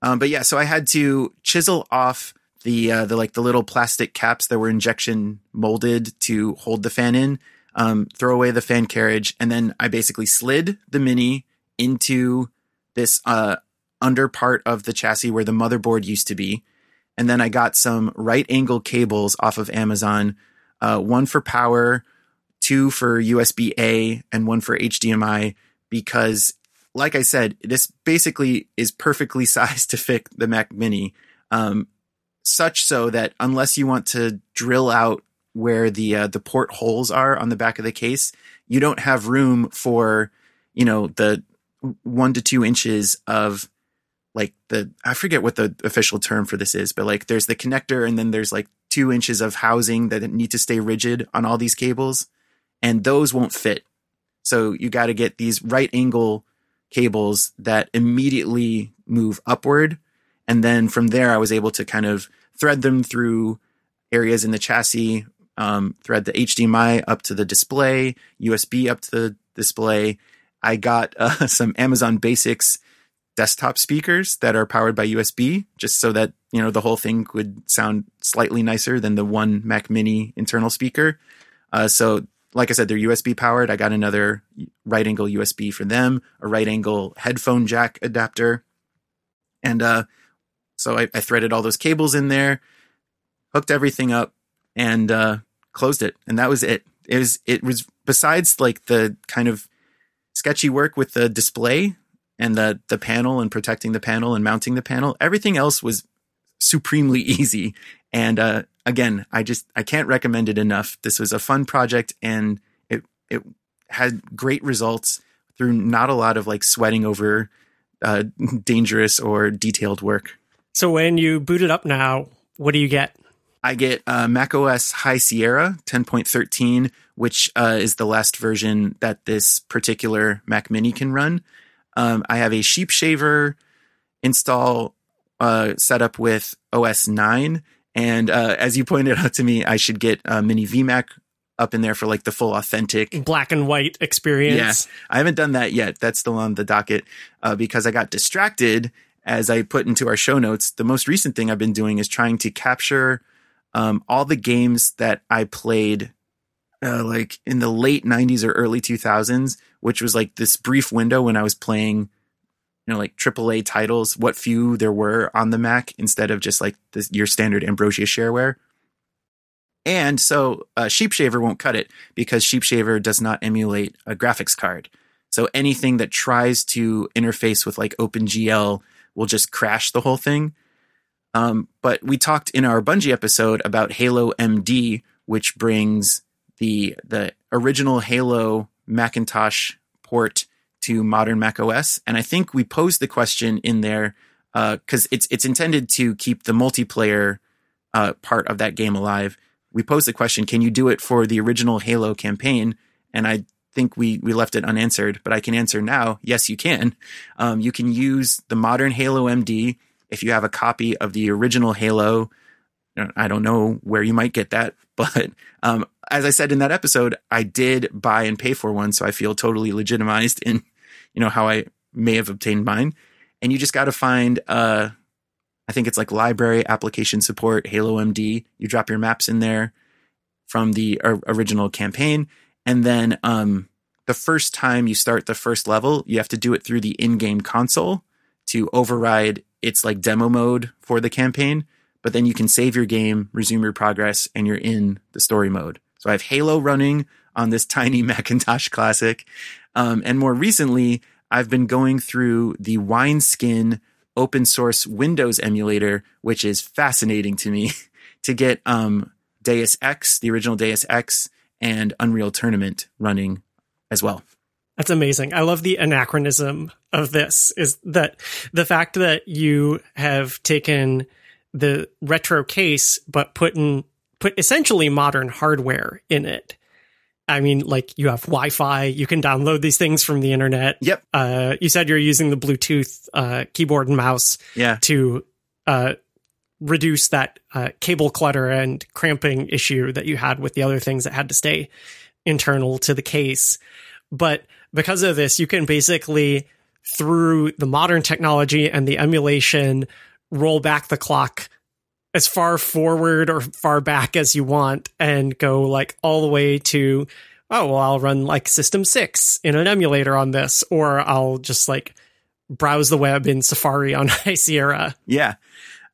Um, but yeah, so I had to chisel off the, uh, the, like the little plastic caps that were injection molded to hold the fan in, um, throw away the fan carriage. And then I basically slid the Mini into this, uh, under part of the chassis where the motherboard used to be. And then I got some right angle cables off of Amazon, uh, one for power, two for U S B A, and one for H D M I, because like I said, this basically is perfectly sized to fit the Mac Mini, um, such so that unless you want to drill out where the, uh, the port holes are on the back of the case, you don't have room for, you know, the one to two inches of, like the, I forget what the official term for this is, but like there's the connector and then there's like two inches of housing that need to stay rigid on all these cables, and those won't fit. So you got to get these right angle cables that immediately move upward. And then from there, I was able to kind of thread them through areas in the chassis, um, thread the H D M I up to the display, U S B up to the display. I got uh, some Amazon Basics desktop speakers that are powered by U S B, just so that, you know, the whole thing would sound slightly nicer than the one Mac Mini internal speaker. Uh, so like I said, they're U S B powered. I got another right angle U S B for them, a right angle headphone jack adapter. And uh, so I, I threaded all those cables in there, hooked everything up, and uh, closed it. And that was it. It was, it was besides like the kind of sketchy work with the display and the the panel and protecting the panel and mounting the panel, everything else was supremely easy. And uh, again, I just, I can't recommend it enough. This was a fun project, and it it had great results through not a lot of like sweating over uh, dangerous or detailed work. So when you boot it up now, what do you get? I get uh, macOS High Sierra ten point thirteen, which uh, is the last version that this particular Mac Mini can run. Um, I have a Sheepshaver install uh, set up with O S nine. And uh, as you pointed out to me, I should get uh, Mini V MAC up in there for like the full authentic black and white experience. Yeah, I haven't done that yet. That's still on the docket uh, because I got distracted, as I put into our show notes. The most recent thing I've been doing is trying to capture um, all the games that I played Uh, like in the late nineties or early two thousands, which was like this brief window when I was playing, you know, like triple A titles, what few there were on the Mac, instead of just like this, your standard Ambrosia shareware. And so uh, Sheepshaver won't cut it because Sheepshaver does not emulate a graphics card. So anything that tries to interface with like OpenGL will just crash the whole thing. Um, but we talked in our Bungie episode about Halo M D, which brings the the original Halo Macintosh port to modern Mac O S. And I think we posed the question in there because uh, it's it's intended to keep the multiplayer uh, part of that game alive. We posed the question, can you do it for the original Halo campaign? And I think we we left it unanswered, but I can answer now. Yes, you can. Um, you can use the modern Halo M D if you have a copy of the original Halo. I don't know where you might get that, but um, as I said in that episode, I did buy and pay for one, so I feel totally legitimized in, you know, how I may have obtained mine. And you just got to find, uh, I think it's like library application support, Halo M D. You drop your maps in there from the original campaign, and then um, the first time you start the first level, you have to do it through the in-game console to override its like demo mode for the campaign. But then you can save your game, resume your progress, and you're in the story mode. So I have Halo running on this tiny Macintosh Classic. Um, and more recently, I've been going through the WineSkin open source Windows emulator, which is fascinating to me, to get um, Deus Ex, the original Deus Ex, and Unreal Tournament running as well. That's amazing. I love the anachronism of this, is that the fact that you have taken the retro case, but put in, put essentially modern hardware in it. I mean, like, you have Wi-Fi, you can download these things from the internet. Yep. Uh, you said you're using the Bluetooth uh, keyboard and mouse yeah. to uh, reduce that uh, cable clutter and cramping issue that you had with the other things that had to stay internal to the case. But because of this, you can basically, through the modern technology and the emulation, roll back the clock as far forward or far back as you want and go like all the way to, oh, well, I'll run like System six in an emulator on this, or I'll just like browse the web in Safari on High Sierra. Yeah.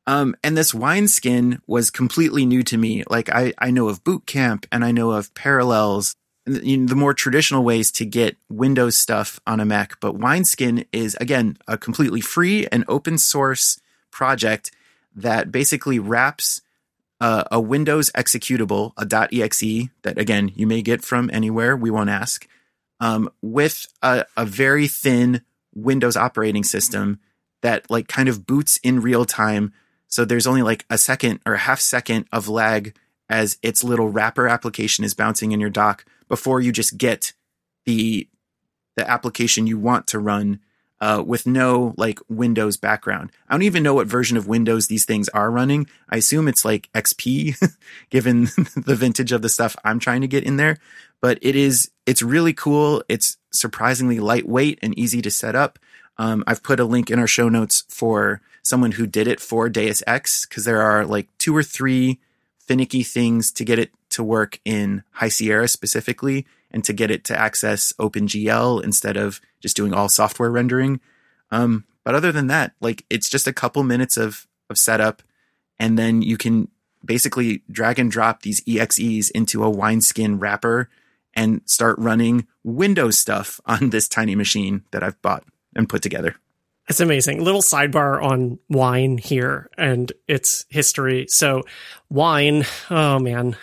Um, and this WineSkin was completely new to me. Like I, I know of Boot Camp and I know of Parallels, you know, the more traditional ways to get Windows stuff on a Mac. But WineSkin is, again, a completely free and open source project that basically wraps uh, a Windows executable, a .exe that, again, you may get from anywhere, we won't ask, um, with a, a very thin Windows operating system that like kind of boots in real time. So there's only like a second or a half second of lag as its little wrapper application is bouncing in your dock before you just get the the application you want to run. Uh, with no like Windows background. I don't even know what version of Windows these things are running. I assume it's like X P, given the vintage of the stuff I'm trying to get in there. But it is, it's really cool. It's surprisingly lightweight and easy to set up. Um, I've put a link in our show notes for someone who did it for Deus Ex, because there are like two or three finicky things to get it to work in High Sierra specifically, and to get it to access OpenGL instead of just doing all software rendering. Um, but other than that, like, it's just a couple minutes of, of setup, and then you can basically drag and drop these E X Es into a WineSkin wrapper and start running Windows stuff on this tiny machine that I've bought and put together. It's amazing. Little sidebar on Wine here and its history. So Wine, oh man,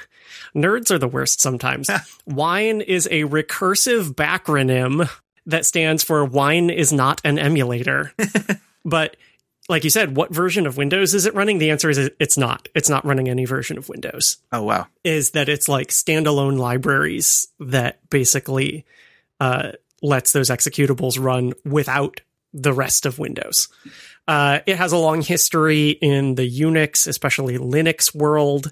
nerds are the worst sometimes. Wine is a recursive backronym that stands for Wine is not an emulator. But like you said, what version of Windows is it running? The answer is it's not. It's not running any version of Windows. Oh, wow. Is that it's like standalone libraries that basically uh, lets those executables run without the rest of Windows. Uh, it has a long history in the Unix, especially Linux world.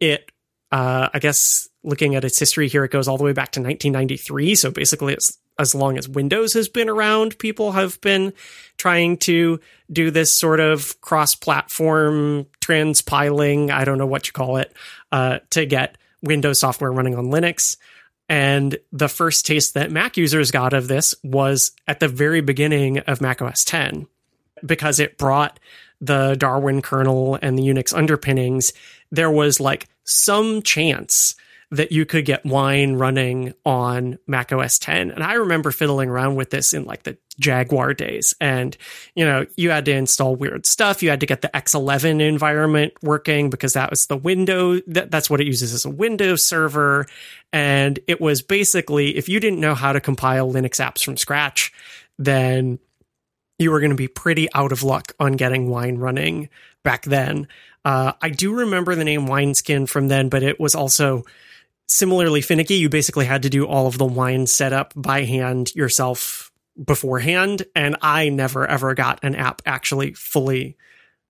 It Uh, I guess looking at its history here, it goes all the way back to nineteen ninety-three. So basically, it's, as long as Windows has been around, people have been trying to do this sort of cross-platform transpiling, I don't know what you call it, uh, to get Windows software running on Linux. And the first taste that Mac users got of this was at the very beginning of Mac O S X, because it brought the Darwin kernel and the Unix underpinnings. There was like some chance that you could get Wine running on Mac O S ten. And I remember fiddling around with this in like the Jaguar days. And, you know, you had to install weird stuff. You had to get the X eleven environment working because that was the window. That, that's what it uses as a Windows server. And it was basically, if you didn't know how to compile Linux apps from scratch, then you were going to be pretty out of luck on getting Wine running back then. Uh, I do remember the name WineSkin from then, but it was also similarly finicky. You basically had to do all of the Wine setup by hand yourself beforehand, and I never, ever got an app actually fully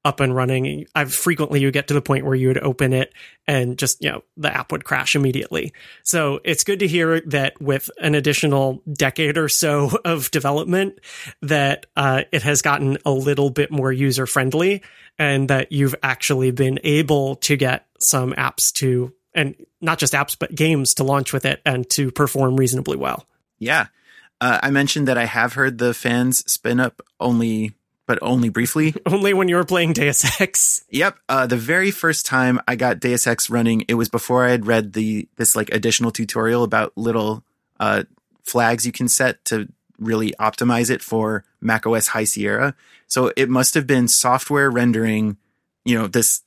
up and running. I've frequently, you get to the point where you would open it and just, you know, the app would crash immediately. So it's good to hear that with an additional decade or so of development, that uh, it has gotten a little bit more user friendly, and that you've actually been able to get some apps to, and not just apps, but games to launch with it and to perform reasonably well. Yeah. Uh, I mentioned that I have heard the fans spin up only but only briefly. Only when you were playing Deus Ex. Yep. Uh, the very first time I got Deus Ex running, it was before I had read the this like additional tutorial about little uh, flags you can set to really optimize it for macOS High Sierra. So it must have been software rendering, you know, this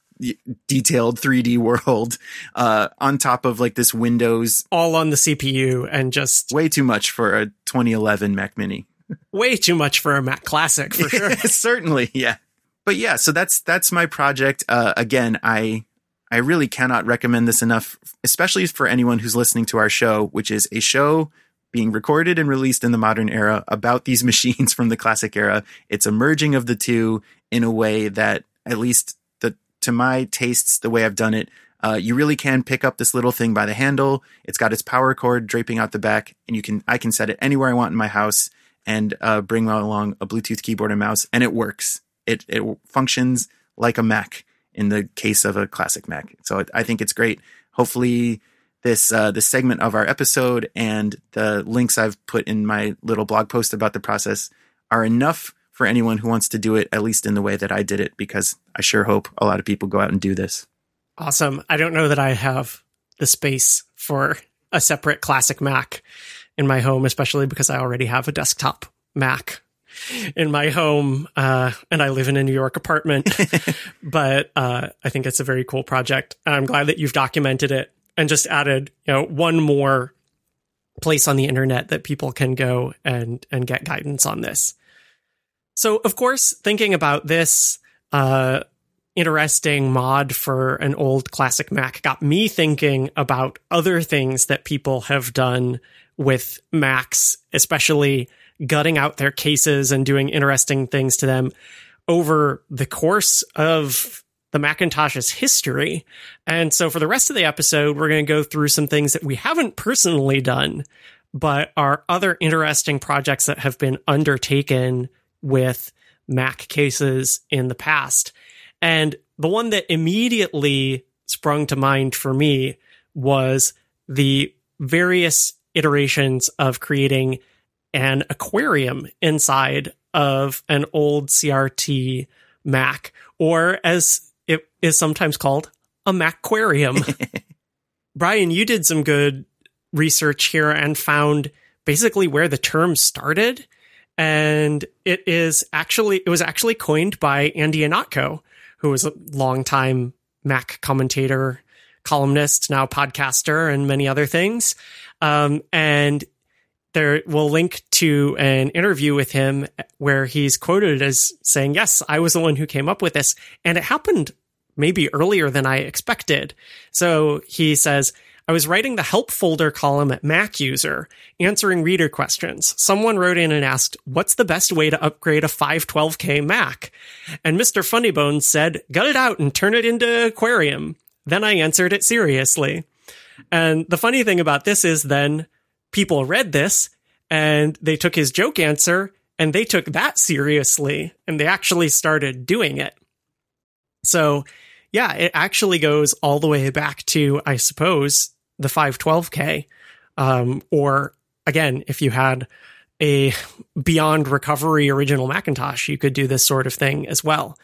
detailed three D world uh, on top of like this Windows. All on the C P U, and just way too much for a twenty eleven Mac Mini. Way too much for a Mac Classic, for sure. Certainly, yeah. But yeah, so that's that's my project. Uh, again, I I really cannot recommend this enough, especially for anyone who's listening to our show, which is a show being recorded and released in the modern era about these machines from the classic era. It's a merging of the two in a way that, at least the, to my tastes, the way I've done it, uh, you really can pick up this little thing by the handle. It's got its power cord draping out the back, and you can I can set it anywhere I want in my house, and uh, bring along a Bluetooth keyboard and mouse, and it works. It it functions like a Mac in the case of a classic Mac. So I think it's great. Hopefully this uh, this segment of our episode and the links I've put in my little blog post about the process are enough for anyone who wants to do it, at least in the way that I did it, because I sure hope a lot of people go out and do this. Awesome. I don't know that I have the space for a separate classic Mac in my home, especially because I already have a desktop Mac in my home, uh, and I live in a New York apartment, but uh, I think it's a very cool project. I'm glad that you've documented it and just added, you know, one more place on the internet that people can go and, and get guidance on this. So, of course, thinking about this, uh, interesting mod for an old classic Mac got me thinking about other things that people have done with Macs, especially gutting out their cases and doing interesting things to them over the course of the Macintosh's history. And so for the rest of the episode, we're going to go through some things that we haven't personally done, but are other interesting projects that have been undertaken with Mac cases in the past. And the one that immediately sprung to mind for me was the various iterations of creating an aquarium inside of an old C R T Mac, or as it is sometimes called, a Macquarium. Brian, you did some good research here and found basically where the term started. And it is actually, it was actually coined by Andy Anatko, who was a longtime Mac commentator, columnist, now podcaster, and many other things. Um, and there we'll link to an interview with him where he's quoted as saying, yes, I was the one who came up with this. And it happened maybe earlier than I expected. So he says, I was writing the help folder column at Mac User, answering reader questions. Someone wrote in and asked, what's the best way to upgrade a five twelve K Mac? And Mister Funnybones said, gut it out and turn it into aquarium. Then I answered it seriously. And the funny thing about this is then people read this and they took his joke answer and they took that seriously and they actually started doing it. So, yeah, it actually goes all the way back to, I suppose, the five twelve K. Um, or again, if you had a Beyond Recovery original Macintosh, you could do this sort of thing as well.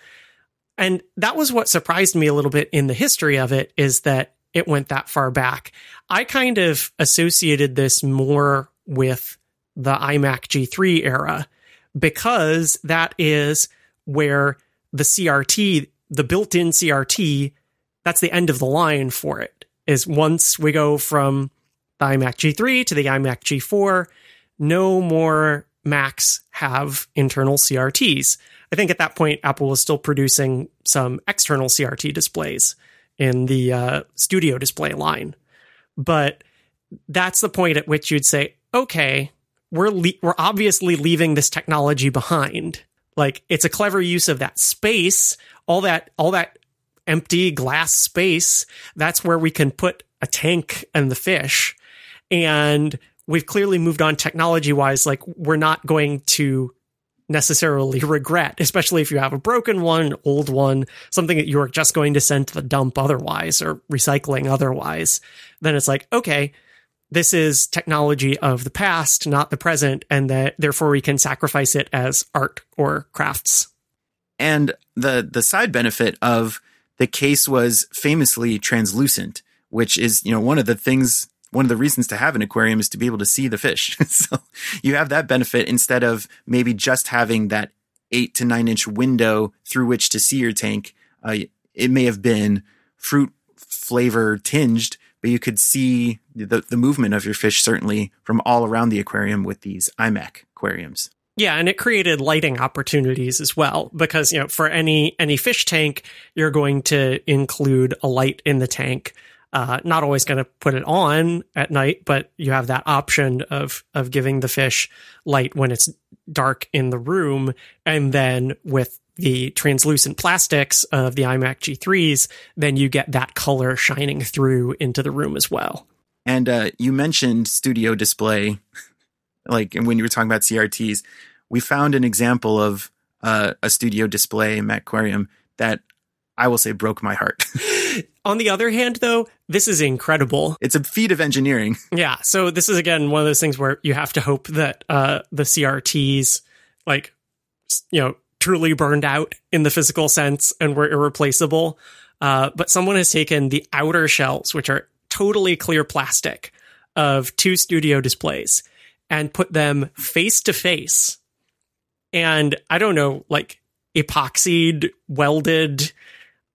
And that was what surprised me a little bit in the history of it, is that it went that far back. I kind of associated this more with the iMac G three era, because that is where the C R T, the built-in C R T, that's the end of the line for it. Is once we go from the iMac G three to the iMac G four, no more Macs have internal C R Ts. I think at that point, Apple was still producing some external C R T displays in the uh, Studio Display line. But that's the point at which you'd say, okay, we're le- we're obviously leaving this technology behind. Like, it's a clever use of that space, all that all that empty glass space. That's where we can put a tank and the fish. And we've clearly moved on technology-wise. Like, we're not going to necessarily regret, especially if you have a broken one, an old one, something that you're just going to send to the dump otherwise, or recycling otherwise. Then it's like, okay, this is technology of the past, not the present, and that therefore we can sacrifice it as art or crafts. And the the side benefit of the case was famously translucent, which is, you know, one of the things, one of the reasons to have an aquarium is to be able to see the fish. So you have that benefit instead of maybe just having that eight to nine inch window through which to see your tank. Uh, it may have been fruit flavor tinged, but you could see the, the movement of your fish certainly from all around the aquarium with these iMac aquariums. Yeah, and it created lighting opportunities as well, because, you know, for any any fish tank, you're going to include a light in the tank. Uh, not always going to put it on at night, but you have that option of of giving the fish light when it's dark in the room. And then with the translucent plastics of the iMac G threes, then you get that color shining through into the room as well. And uh, you mentioned Studio Display, like, and when you were talking about C R Ts, we found an example of uh, a Studio Display Macquarium that I will say broke my heart. On the other hand, though, this is incredible. It's a feat of engineering. Yeah. So this is, again, one of those things where you have to hope that uh, the C R Ts, like, you know, truly burned out in the physical sense and were irreplaceable. Uh, but someone has taken the outer shells, which are totally clear plastic, of two Studio Displays and put them face to face. And I don't know, like, epoxied, welded.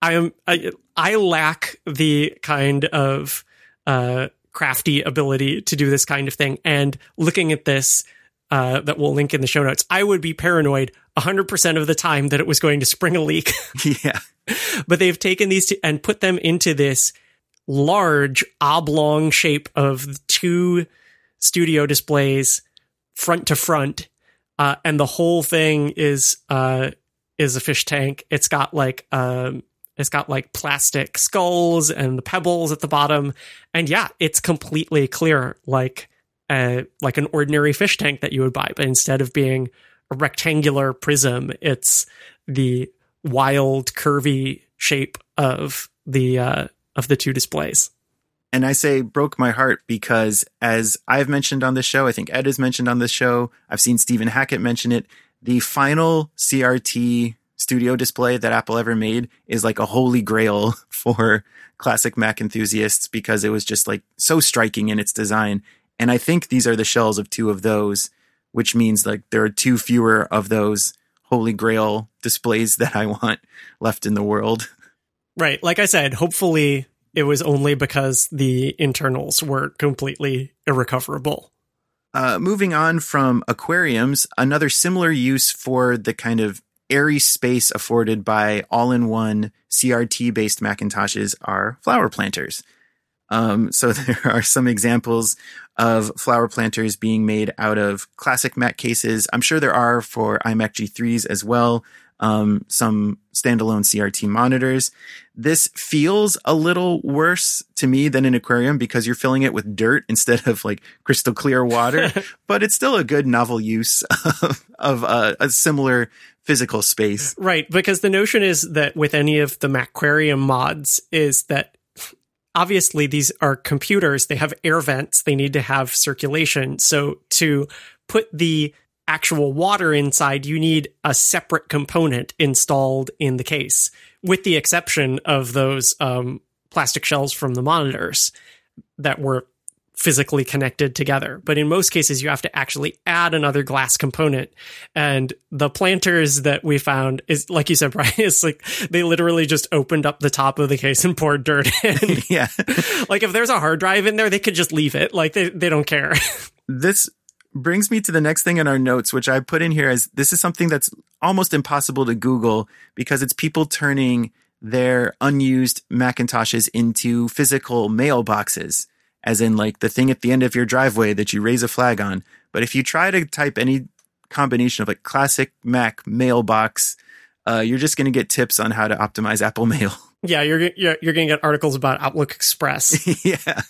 I am I, I lack the kind of uh, crafty ability to do this kind of thing. And looking at this, uh, that we'll link in the show notes, I would be paranoid one hundred percent of the time that it was going to spring a leak. Yeah. But they've taken these two and put them into this large oblong shape of two Studio Displays front to front. Uh, and the whole thing is uh, is a fish tank. It's got like um, it's got like plastic skulls and the pebbles at the bottom, and yeah, it's completely clear, like a, like an ordinary fish tank that you would buy. But instead of being a rectangular prism, it's the wild, curvy shape of the uh, of the two displays. And I say broke my heart because, as I've mentioned on this show, I think Ed has mentioned on this show, I've seen Stephen Hackett mention it, the final C R T Studio Display that Apple ever made is like a holy grail for classic Mac enthusiasts, because it was just like so striking in its design. And I think these are the shells of two of those, which means like there are two fewer of those holy grail displays that I want left in the world. Right. Like I said, hopefully it was only because the internals were completely irrecoverable. Uh, moving on from aquariums, another similar use for the kind of airy space afforded by all-in-one C R T-based Macintoshes are flower planters. Um, so there are some examples of flower planters being made out of classic Mac cases. I'm sure there are for iMac G threes as well. Um, some standalone C R T monitors. This feels a little worse to me than an aquarium because you're filling it with dirt instead of like crystal clear water, but it's still a good novel use of, of uh, a similar physical space. Right. Because the notion is that with any of the Macquarium mods is that obviously these are computers. They have air vents. They need to have circulation. So to put the actual water inside, you need a separate component installed in the case, with the exception of those um, plastic shells from the monitors that were physically connected together. But in most cases, you have to actually add another glass component. And the planters that we found is, like you said, Brian, it's like they literally just opened up the top of the case and poured dirt in. Yeah. Like if there's a hard drive in there, they could just leave it. Like they, they don't care. This brings me to the next thing in our notes, which I put in here as this is something that's almost impossible to Google because it's people turning their unused Macintoshes into physical mailboxes, as in like the thing at the end of your driveway that you raise a flag on. But if you try to type any combination of like classic Mac mailbox, uh, you're just going to get tips on how to optimize Apple Mail. Yeah, you're you're, you're going to get articles about Outlook Express. Yeah.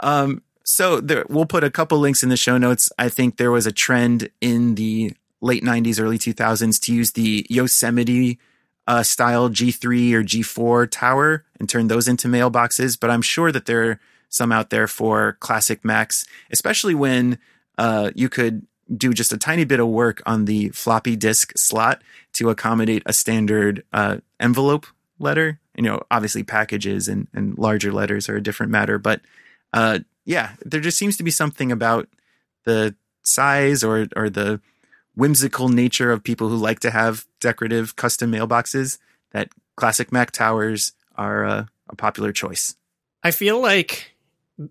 Um, so there, we'll put a couple links in the show notes. I think there was a trend in the late nineties, early two thousands to use the Yosemite uh, style G three or G four tower and turn those into mailboxes. But I'm sure that there are some out there for classic Macs, especially when uh, you could do just a tiny bit of work on the floppy disk slot to accommodate a standard uh, envelope letter. You know, obviously packages and, and larger letters are a different matter. But uh, yeah, there just seems to be something about the size or or the whimsical nature of people who like to have decorative custom mailboxes that classic Mac towers are uh, a popular choice. I feel like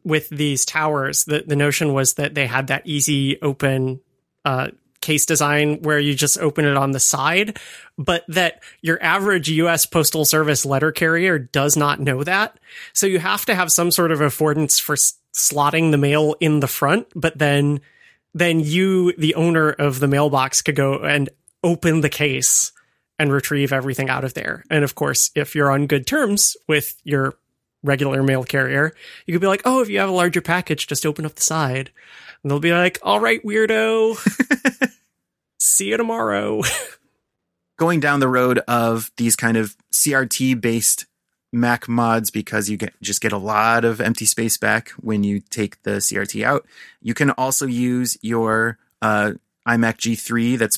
with these towers, the, the notion was that they had that easy open uh, case design where you just open it on the side, but that your average U S Postal Service letter carrier does not know that. So you have to have some sort of affordance for s- slotting the mail in the front, but then then you, the owner of the mailbox, could go and open the case and retrieve everything out of there. And of course, if you're on good terms with your regular mail carrier, you could be like, oh, if you have a larger package, just open up the side. And they'll be like, all right, weirdo, see you tomorrow. Going down the road of these kind of C R T-based Mac mods, because you get, just get a lot of empty space back when you take the C R T out. You can also use your uh, iMac G three that's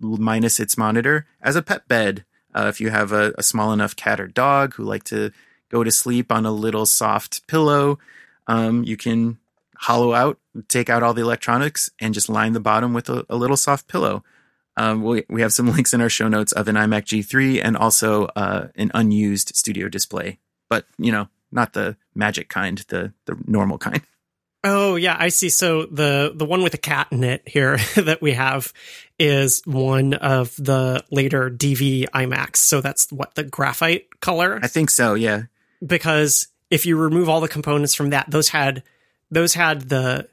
minus its monitor as a pet bed. Uh, if you have a, a small enough cat or dog who like to go to sleep on a little soft pillow. Um, you can hollow out, take out all the electronics, and just line the bottom with a, a little soft pillow. Um, we, we have some links in our show notes of an iMac G three and also uh, an unused Studio Display. But, you know, not the magic kind, the the normal kind. Oh, yeah, I see. So the, the one with a cat in it here that we have is one of the later D V iMacs. So that's what, the graphite color? I think so, yeah. Because if you remove all the components from that, those had those had the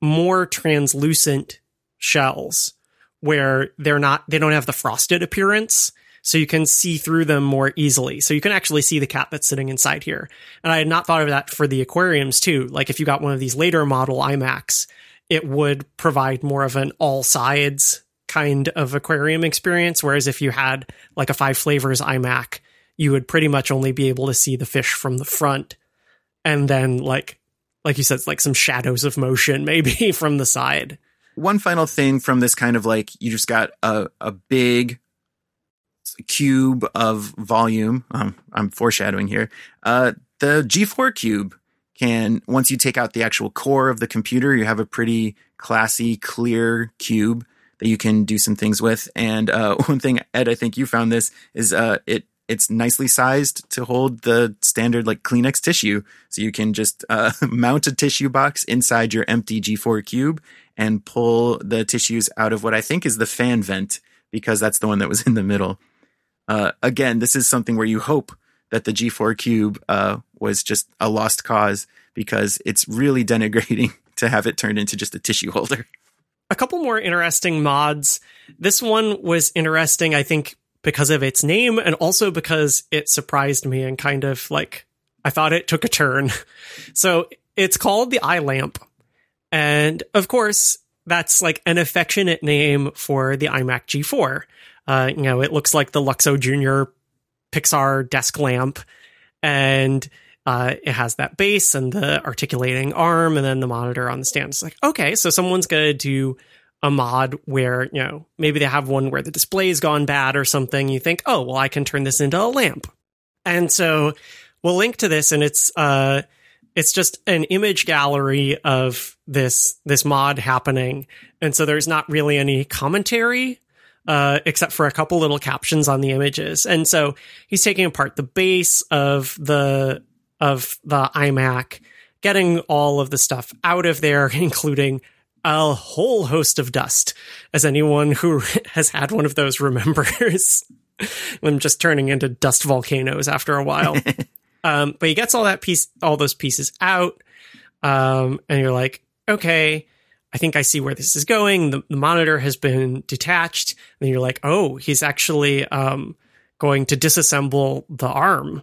more translucent shells where they're not they don't have the frosted appearance, so you can see through them more easily. So you can actually see the cat that's sitting inside here. And I had not thought of that for the aquariums too. Like if you got one of these later model iMacs, it would provide more of an all sides kind of aquarium experience. Whereas if you had like a five flavors iMac, you would pretty much only be able to see the fish from the front. And then like, like you said, it's like some shadows of motion, maybe from the side. One final thing from this kind of like, you just got a, a big cube of volume. Um, I'm foreshadowing here. Uh, the G four Cube can, once you take out the actual core of the computer, you have a pretty classy, clear cube that you can do some things with. And uh, one thing, Ed, I think you found this, is uh, it It's nicely sized to hold the standard like Kleenex tissue. So you can just uh, mount a tissue box inside your empty G four Cube and pull the tissues out of what I think is the fan vent, because that's the one that was in the middle. Uh, again, this is something where you hope that the G four Cube uh, was just a lost cause, because it's really denigrating to have it turned into just a tissue holder. A couple more interesting mods. This one was interesting, I think, because of its name, and also because it surprised me and kind of like, I thought it took a turn. So it's called the iLamp. And of course, that's like an affectionate name for the iMac G four. Uh, you know, it looks like the Luxo Junior Pixar desk lamp, and uh, it has that base and the articulating arm and then the monitor on the stand. It's like, okay, so someone's going to do a mod where, you know, maybe they have one where the display's gone bad or something. You think, oh, well, I can turn this into a lamp. And so we'll link to this, and it's uh, it's just an image gallery of this this mod happening, and so there's not really any commentary uh, except for a couple little captions on the images. And so he's taking apart the base of the of the iMac, getting all of the stuff out of there, including a whole host of dust, as anyone who has had one of those remembers. I'm just turning into dust volcanoes after a while. um, but he gets all that piece, all those pieces out. Um, and you're like, okay, I think I see where this is going. The, the monitor has been detached. And you're like, oh, he's actually um, going to disassemble the arm.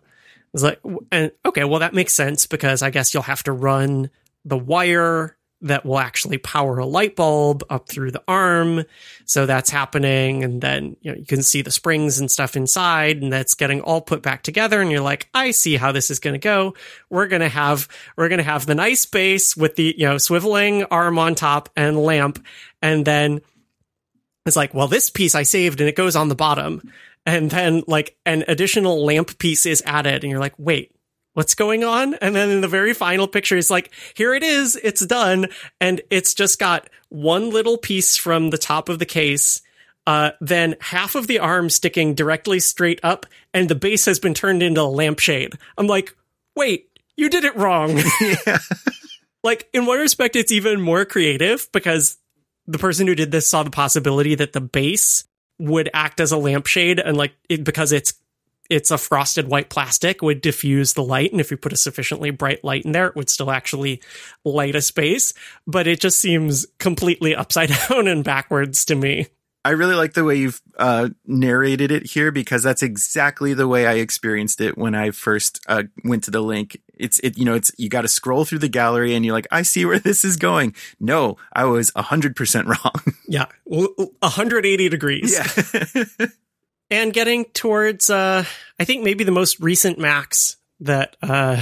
It's like, and okay, well, that makes sense, because I guess you'll have to run the wire that will actually power a light bulb up through the arm. So that's happening. And then, you know, you can see the springs and stuff inside, and that's getting all put back together. And you're like, I see how this is going to go. We're going to have, we're going to have the nice base with the, you know, swiveling arm on top and lamp. And then it's like, well, this piece I saved and it goes on the bottom. And then like an additional lamp piece is added. And you're like, wait, what's going on? And then in the very final picture, it's like, here it is, it's done. And it's just got one little piece from the top of the case, uh, then half of the arm sticking directly straight up, and the base has been turned into a lampshade. I'm like, wait, you did it wrong. Yeah. Like, in one respect, it's even more creative, because the person who did this saw the possibility that the base would act as a lampshade, and like, it, because it's It's a frosted white plastic, would diffuse the light. And if you put a sufficiently bright light in there, it would still actually light a space. But it just seems completely upside down and backwards to me. I really like the way you've uh, narrated it here, because that's exactly the way I experienced it when I first uh, went to the link. It's it, you know, it's you got to scroll through the gallery and you're like, I see where this is going. No, I was one hundred percent wrong. Yeah, one hundred eighty degrees. Yeah. And getting towards, uh, I think, maybe the most recent Macs that uh,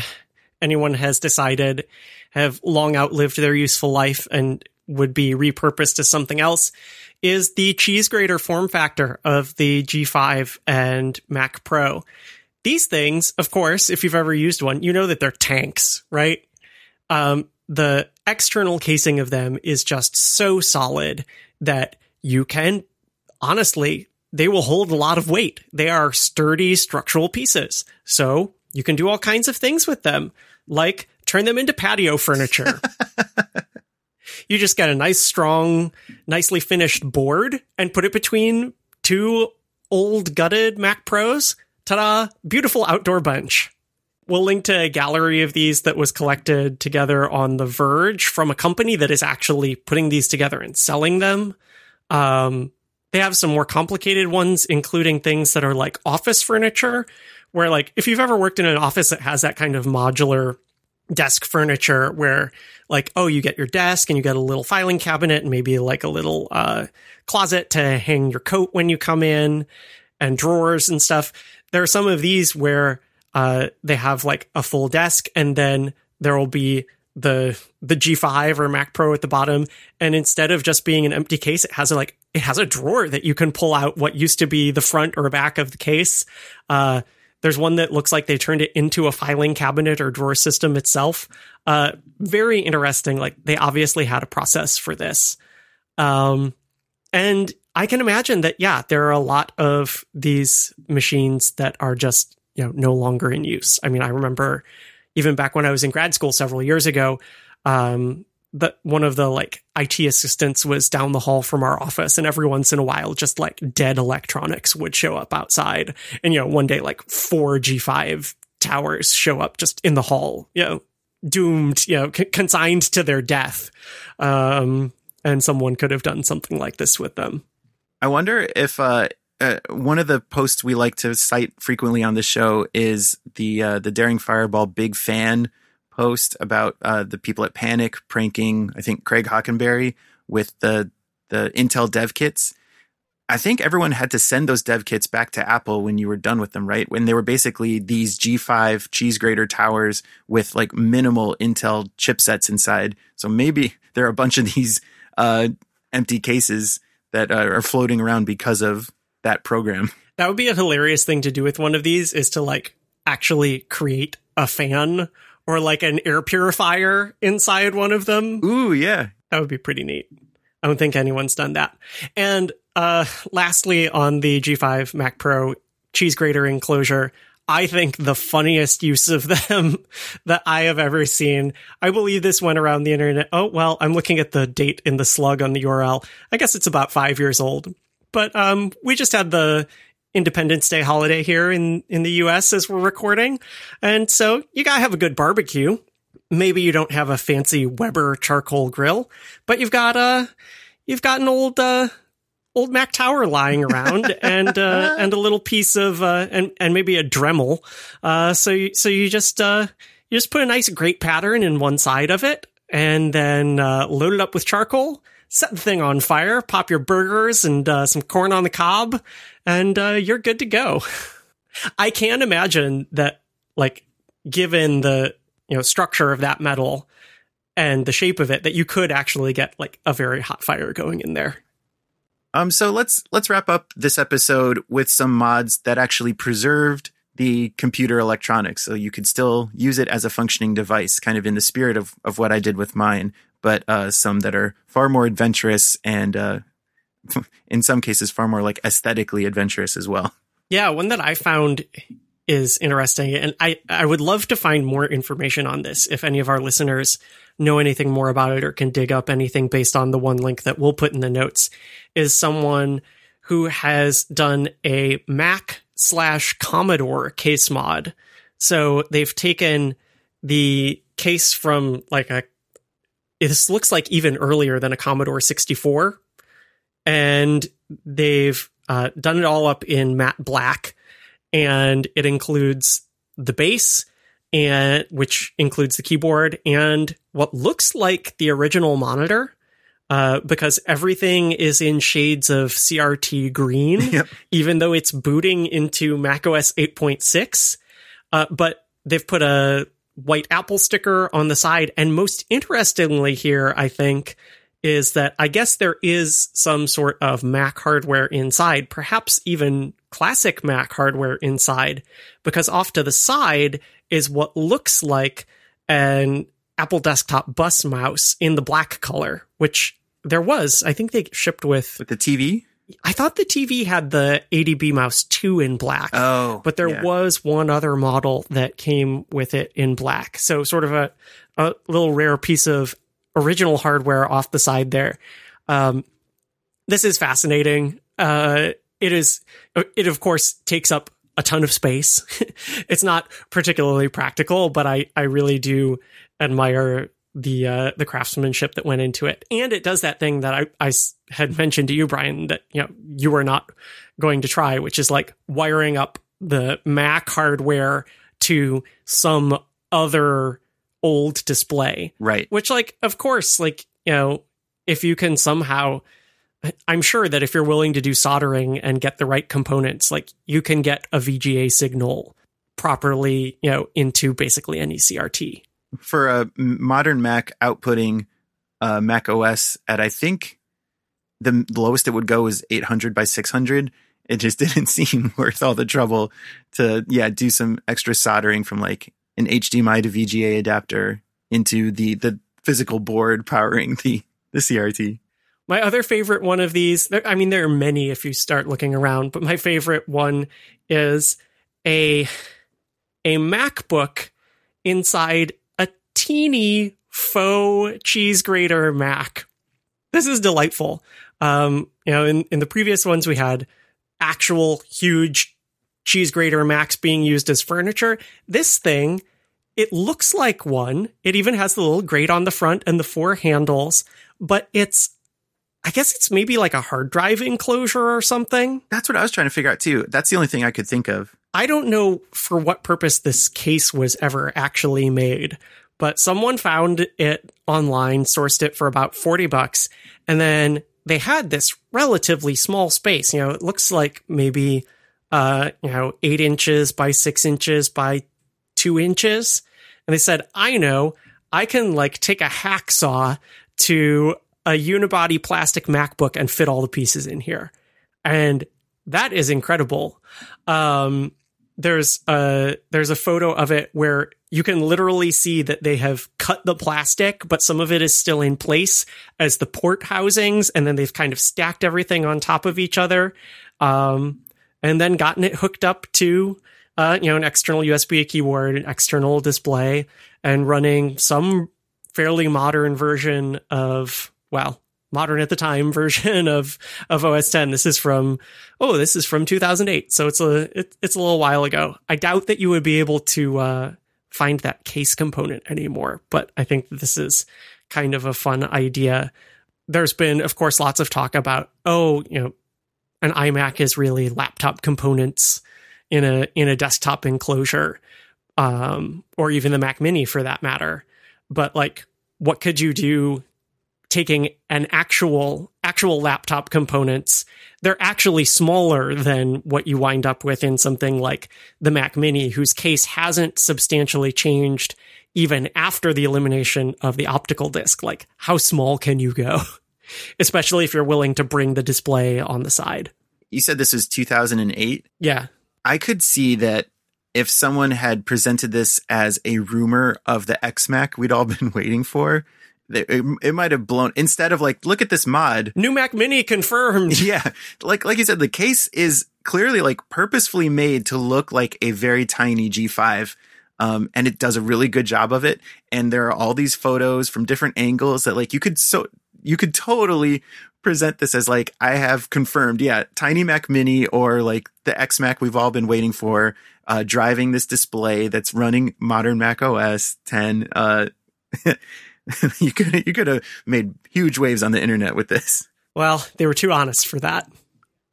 anyone has decided have long outlived their useful life and would be repurposed to something else, is the cheese grater form factor of the G five and Mac Pro. These things, of course, if you've ever used one, you know that they're tanks, right? Um, the external casing of them is just so solid that you can, honestly, they will hold a lot of weight. They are sturdy structural pieces. So you can do all kinds of things with them, like turn them into patio furniture. You just get a nice, strong, nicely finished board and put it between two old gutted Mac Pros. Ta-da! Beautiful outdoor bench. We'll link to a gallery of these that was collected together on The Verge from a company that is actually putting these together and selling them. Um... They have some more complicated ones, including things that are like office furniture, where, like, if you've ever worked in an office that has that kind of modular desk furniture where, like, oh, you get your desk and you get a little filing cabinet and maybe like a little uh, closet to hang your coat when you come in, and drawers and stuff. There are some of these where uh, they have like a full desk, and then there will be the the G five or Mac Pro at the bottom, and instead of just being an empty case, it has a, like it has a drawer that you can pull out what used to be the front or back of the case. Uh, there's one that looks like they turned it into a filing cabinet or drawer system itself. Uh, very interesting. Like, they obviously had a process for this, um, and I can imagine that yeah, there are a lot of these machines that are just, you know, no longer in use. I mean, I remember, even back when I was in grad school several years ago, um, the, one of the like I T assistants was down the hall from our office, and every once in a while, just like dead electronics would show up outside. And, you know, one day, like four G five towers show up just in the hall, you know, doomed, you know, c- consigned to their death. Um, and someone could have done something like this with them. I wonder if uh Uh, one of the posts we like to cite frequently on the show is the uh, the Daring Fireball Big Fan post about uh, the people at Panic pranking, I think, Craig Hockenberry with the the Intel dev kits. I think everyone had to send those dev kits back to Apple when you were done with them, right? When they were basically these G five cheese grater towers with like minimal Intel chipsets inside. So maybe there are a bunch of these uh, empty cases that are floating around because of that program. That would be a hilarious thing to do with one of these, is to like actually create a fan or like an air purifier inside one of them. Ooh, yeah. That would be pretty neat. I don't think anyone's done that. And uh, lastly, on the G five Mac Pro cheese grater enclosure, I think the funniest use of them that I have ever seen. I believe this went around the internet. Oh, well, I'm looking at the date in the slug on the U R L. I guess it's about five years old. But um, we just had the Independence Day holiday here in, in the U S as we're recording. And so you gotta have a good barbecue. Maybe you don't have a fancy Weber charcoal grill, but you've got a, you've got an old, uh, old Mac Tower lying around and, uh, and a little piece of, uh, and, and maybe a Dremel. Uh, so you, so you just, uh, you just put a nice grate pattern in one side of it and then, uh, load it up with charcoal, set the thing on fire, pop your burgers and, uh, some corn on the cob and, uh, you're good to go. I can't imagine that, like, given the, you know, structure of that metal and the shape of it, that you could actually get like a very hot fire going in there. Um, so let's, let's wrap up this episode with some mods that actually preserved the computer electronics. So you could still use it as a functioning device, kind of in the spirit of, of what I did with mine, but, uh, some that are far more adventurous and, uh, in some cases far more like aesthetically adventurous as well. Yeah. One that I found is interesting. And I, I would love to find more information on this. If any of our listeners know anything more about it or can dig up anything based on the one link that we'll put in the notes, is someone who has done a Mac slash Commodore case mod. So they've taken the case from like a, this looks like even earlier than a Commodore sixty-four. And they've uh, done it all up in matte black. And it includes the bass, and which includes the keyboard and what looks like the original monitor, uh, because everything is in shades of C R T green, yep. Even though it's booting into macOS eight point six. Uh, but they've put a white Apple sticker on the side. And most interestingly here, I think, is that I guess there is some sort of Mac hardware inside, perhaps even classic Mac hardware inside, because off to the side is what looks like an Apple Desktop Bus mouse in the black color, which there was. I think they shipped with... With the T V? I thought the T V had the A D B Mouse two in black. Oh, but there yeah. was one other model that came with it in black. So sort of a, a little rare piece of original hardware off the side there. Um, this is fascinating. Uh, it is, it of course takes up a ton of space. It's not particularly practical, but I, I really do admire the, uh, the craftsmanship that went into it. And it does that thing that I, I had mentioned to you, Brian, that, you know, you were not going to try, which is like wiring up the Mac hardware to some other old display, right? Which, like, of course, like, you know, if you can somehow, I'm sure that if you're willing to do soldering and get the right components, like, you can get a V G A signal properly, you know, into basically any C R T. For a modern Mac outputting uh, Mac O S at, I think the lowest it would go is eight hundred by six hundred. It just didn't seem worth all the trouble to, yeah, do some extra soldering from like an H D M I to V G A adapter into the, the physical board powering the, the C R T. My other favorite one of these, there, I mean, there are many if you start looking around, but my favorite one is a, a MacBook inside a teeny faux cheese grater Mac. This is delightful. Um, you know, in, in the previous ones, we had actual huge cheese grater Macs being used as furniture. This thing, it looks like one. It even has the little grate on the front and the four handles, but it's, I guess it's maybe like a hard drive enclosure or something. That's what I was trying to figure out too. That's the only thing I could think of. I don't know for what purpose this case was ever actually made, but someone found it online, sourced it for about forty bucks. And then they had this relatively small space. You know, it looks like maybe Uh, you know, eight inches by six inches by two inches. And they said, I know, I can like take a hacksaw to a unibody plastic MacBook and fit all the pieces in here. And that is incredible. Um, there's a, there's a photo of it where you can literally see that they have cut the plastic, but some of it is still in place as the port housings. And then they've kind of stacked everything on top of each other. Um, and then gotten it hooked up to, uh, you know, an external U S B keyboard, an external display, and running some fairly modern version of, well, modern at the time version of, of O S X. This is from, oh, this is from two thousand eight. So it's a, it, it's a little while ago. I doubt that you would be able to, uh, find that case component anymore, but I think this is kind of a fun idea. There's been, of course, lots of talk about, oh, you know, an iMac is really laptop components in a in a desktop enclosure, um, or even the Mac Mini for that matter. But like, what could you do taking an actual actual laptop components? They're actually smaller than what you wind up with in something like the Mac Mini, whose case hasn't substantially changed even after the elimination of the optical disc. Like, how small can you go? Especially if you're willing to bring the display on the side. You said this was two thousand eight? Yeah. I could see that if someone had presented this as a rumor of the X-Mac we'd all been waiting for, it might have blown. Instead of like, look at this mod. New Mac Mini confirmed. Yeah. Like, like you said, the case is clearly like purposefully made to look like a very tiny G five. Um, and it does a really good job of it. And there are all these photos from different angles that like you could so... you could totally present this as like, I have confirmed, yeah, tiny Mac Mini or like the X-Mac we've all been waiting for, uh, driving this display that's running modern Mac O S X. Uh, you could you could have made huge waves on the internet with this. Well, they were too honest for that.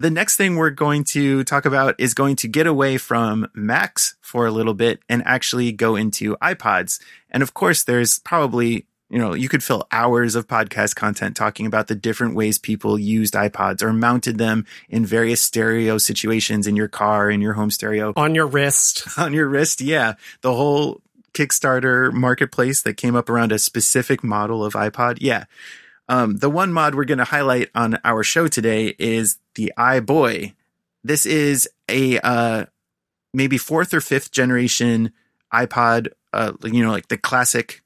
The next thing we're going to talk about is going to get away from Macs for a little bit and actually go into iPods. And of course, there's probably... you know, you could fill hours of podcast content talking about the different ways people used iPods or mounted them in various stereo situations in your car, in your home stereo. On your wrist. On your wrist, yeah. The whole Kickstarter marketplace that came up around a specific model of iPod. Yeah. Um, the one mod we're going to highlight on our show today is the iBoy. This is a uh, maybe fourth or fifth generation iPod, uh, you know, like the classic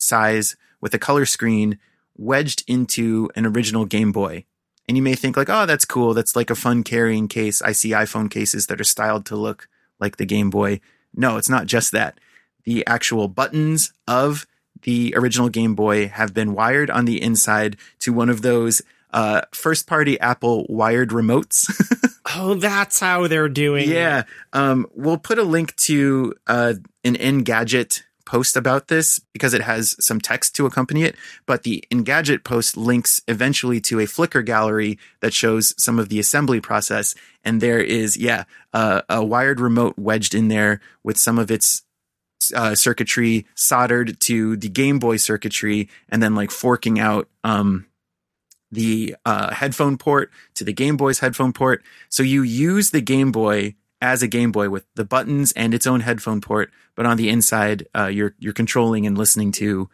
size with a color screen wedged into an original Game Boy. And you may think like, oh, that's cool. That's like a fun carrying case. I see iPhone cases that are styled to look like the Game Boy. No, it's not just that. The actual buttons of the original Game Boy have been wired on the inside to one of those uh, first-party Apple wired remotes. Oh, that's how they're doing. Yeah. Um, we'll put a link to uh, an Engadget post about this because it has some text to accompany it, but the Engadget post links eventually to a Flickr gallery that shows some of the assembly process, and there is, yeah, uh, a wired remote wedged in there with some of its uh, circuitry soldered to the Game Boy circuitry, and then like forking out um, the uh, headphone port to the Game Boy's headphone port. So you use the Game Boy as a Game Boy with the buttons and its own headphone port, but on the inside, uh, you're you're controlling and listening to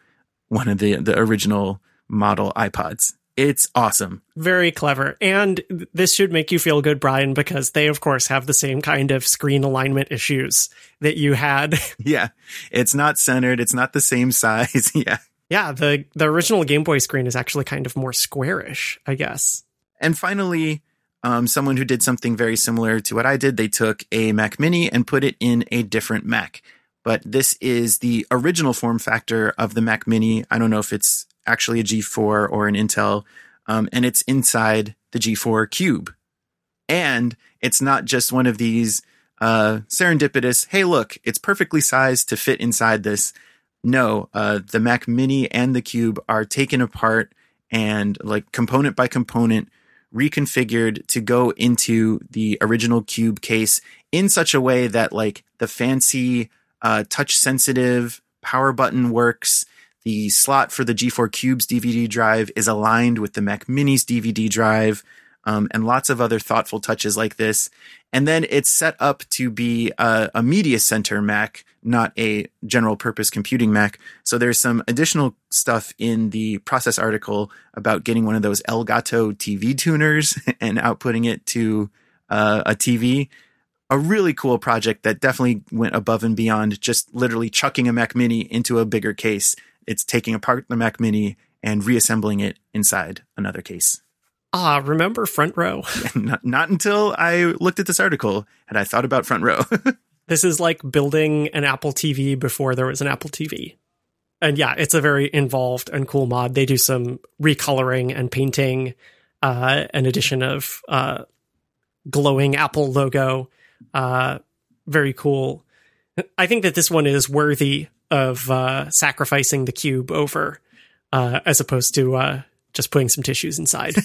one of the, the original model iPods. It's awesome. Very clever. And this should make you feel good, Brian, because they, of course, have the same kind of screen alignment issues that you had. Yeah. It's not centered. It's not the same size. Yeah. Yeah. The, the original Game Boy screen is actually kind of more squarish, I guess. And finally... Um, someone who did something very similar to what I did, they took a Mac Mini and put it in a different Mac. But this is the original form factor of the Mac Mini. I don't know if it's actually a G four or an Intel. Um, and it's inside the G four Cube. And it's not just one of these uh, serendipitous, hey, look, it's perfectly sized to fit inside this. No, uh, the Mac Mini and the Cube are taken apart and like component by component reconfigured to go into the original Cube case in such a way that like the fancy uh, touch sensitive power button works. The slot for the G four Cube's D V D drive is aligned with the Mac Mini's D V D drive, um, and lots of other thoughtful touches like this. And then it's set up to be a, a media center Mac, not a general purpose computing Mac. So there's some additional stuff in the process article about getting one of those Elgato T V tuners and outputting it to uh, a T V. a really cool project that definitely went above and beyond just literally chucking a Mac Mini into a bigger case. It's taking apart the Mac Mini and reassembling it inside another case. Ah, remember Front Row? not, not until I looked at this article had I thought about Front Row. This is like building an Apple T V before there was an Apple T V. And yeah, it's a very involved and cool mod. They do some recoloring and painting, uh, an addition of uh, glowing Apple logo. Uh, very cool. I think that this one is worthy of uh, sacrificing the cube over uh, as opposed to uh, just putting some tissues inside.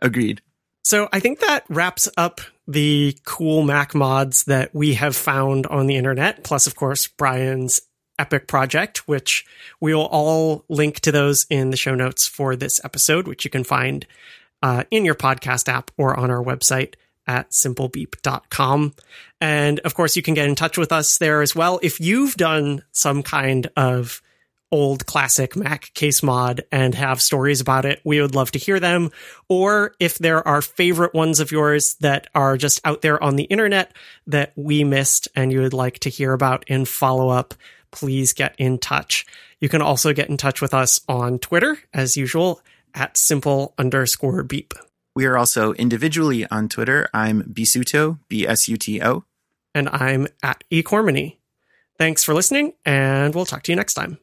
Agreed. So I think that wraps up the cool Mac mods that we have found on the internet. Plus, of course, Brian's epic project, which we will all link to those in the show notes for this episode, which you can find uh, in your podcast app or on our website at simple beep dot com. And of course, you can get in touch with us there as well. If you've done some kind of old classic Mac case mod and have stories about it, we would love to hear them. Or if there are favorite ones of yours that are just out there on the internet that we missed and you would like to hear about in follow-up, please get in touch. You can also get in touch with us on Twitter, as usual, at simple underscore beep. We are also individually on Twitter. I'm Bisuto, B S U T O. And I'm at eCormany. Thanks for listening, and we'll talk to you next time.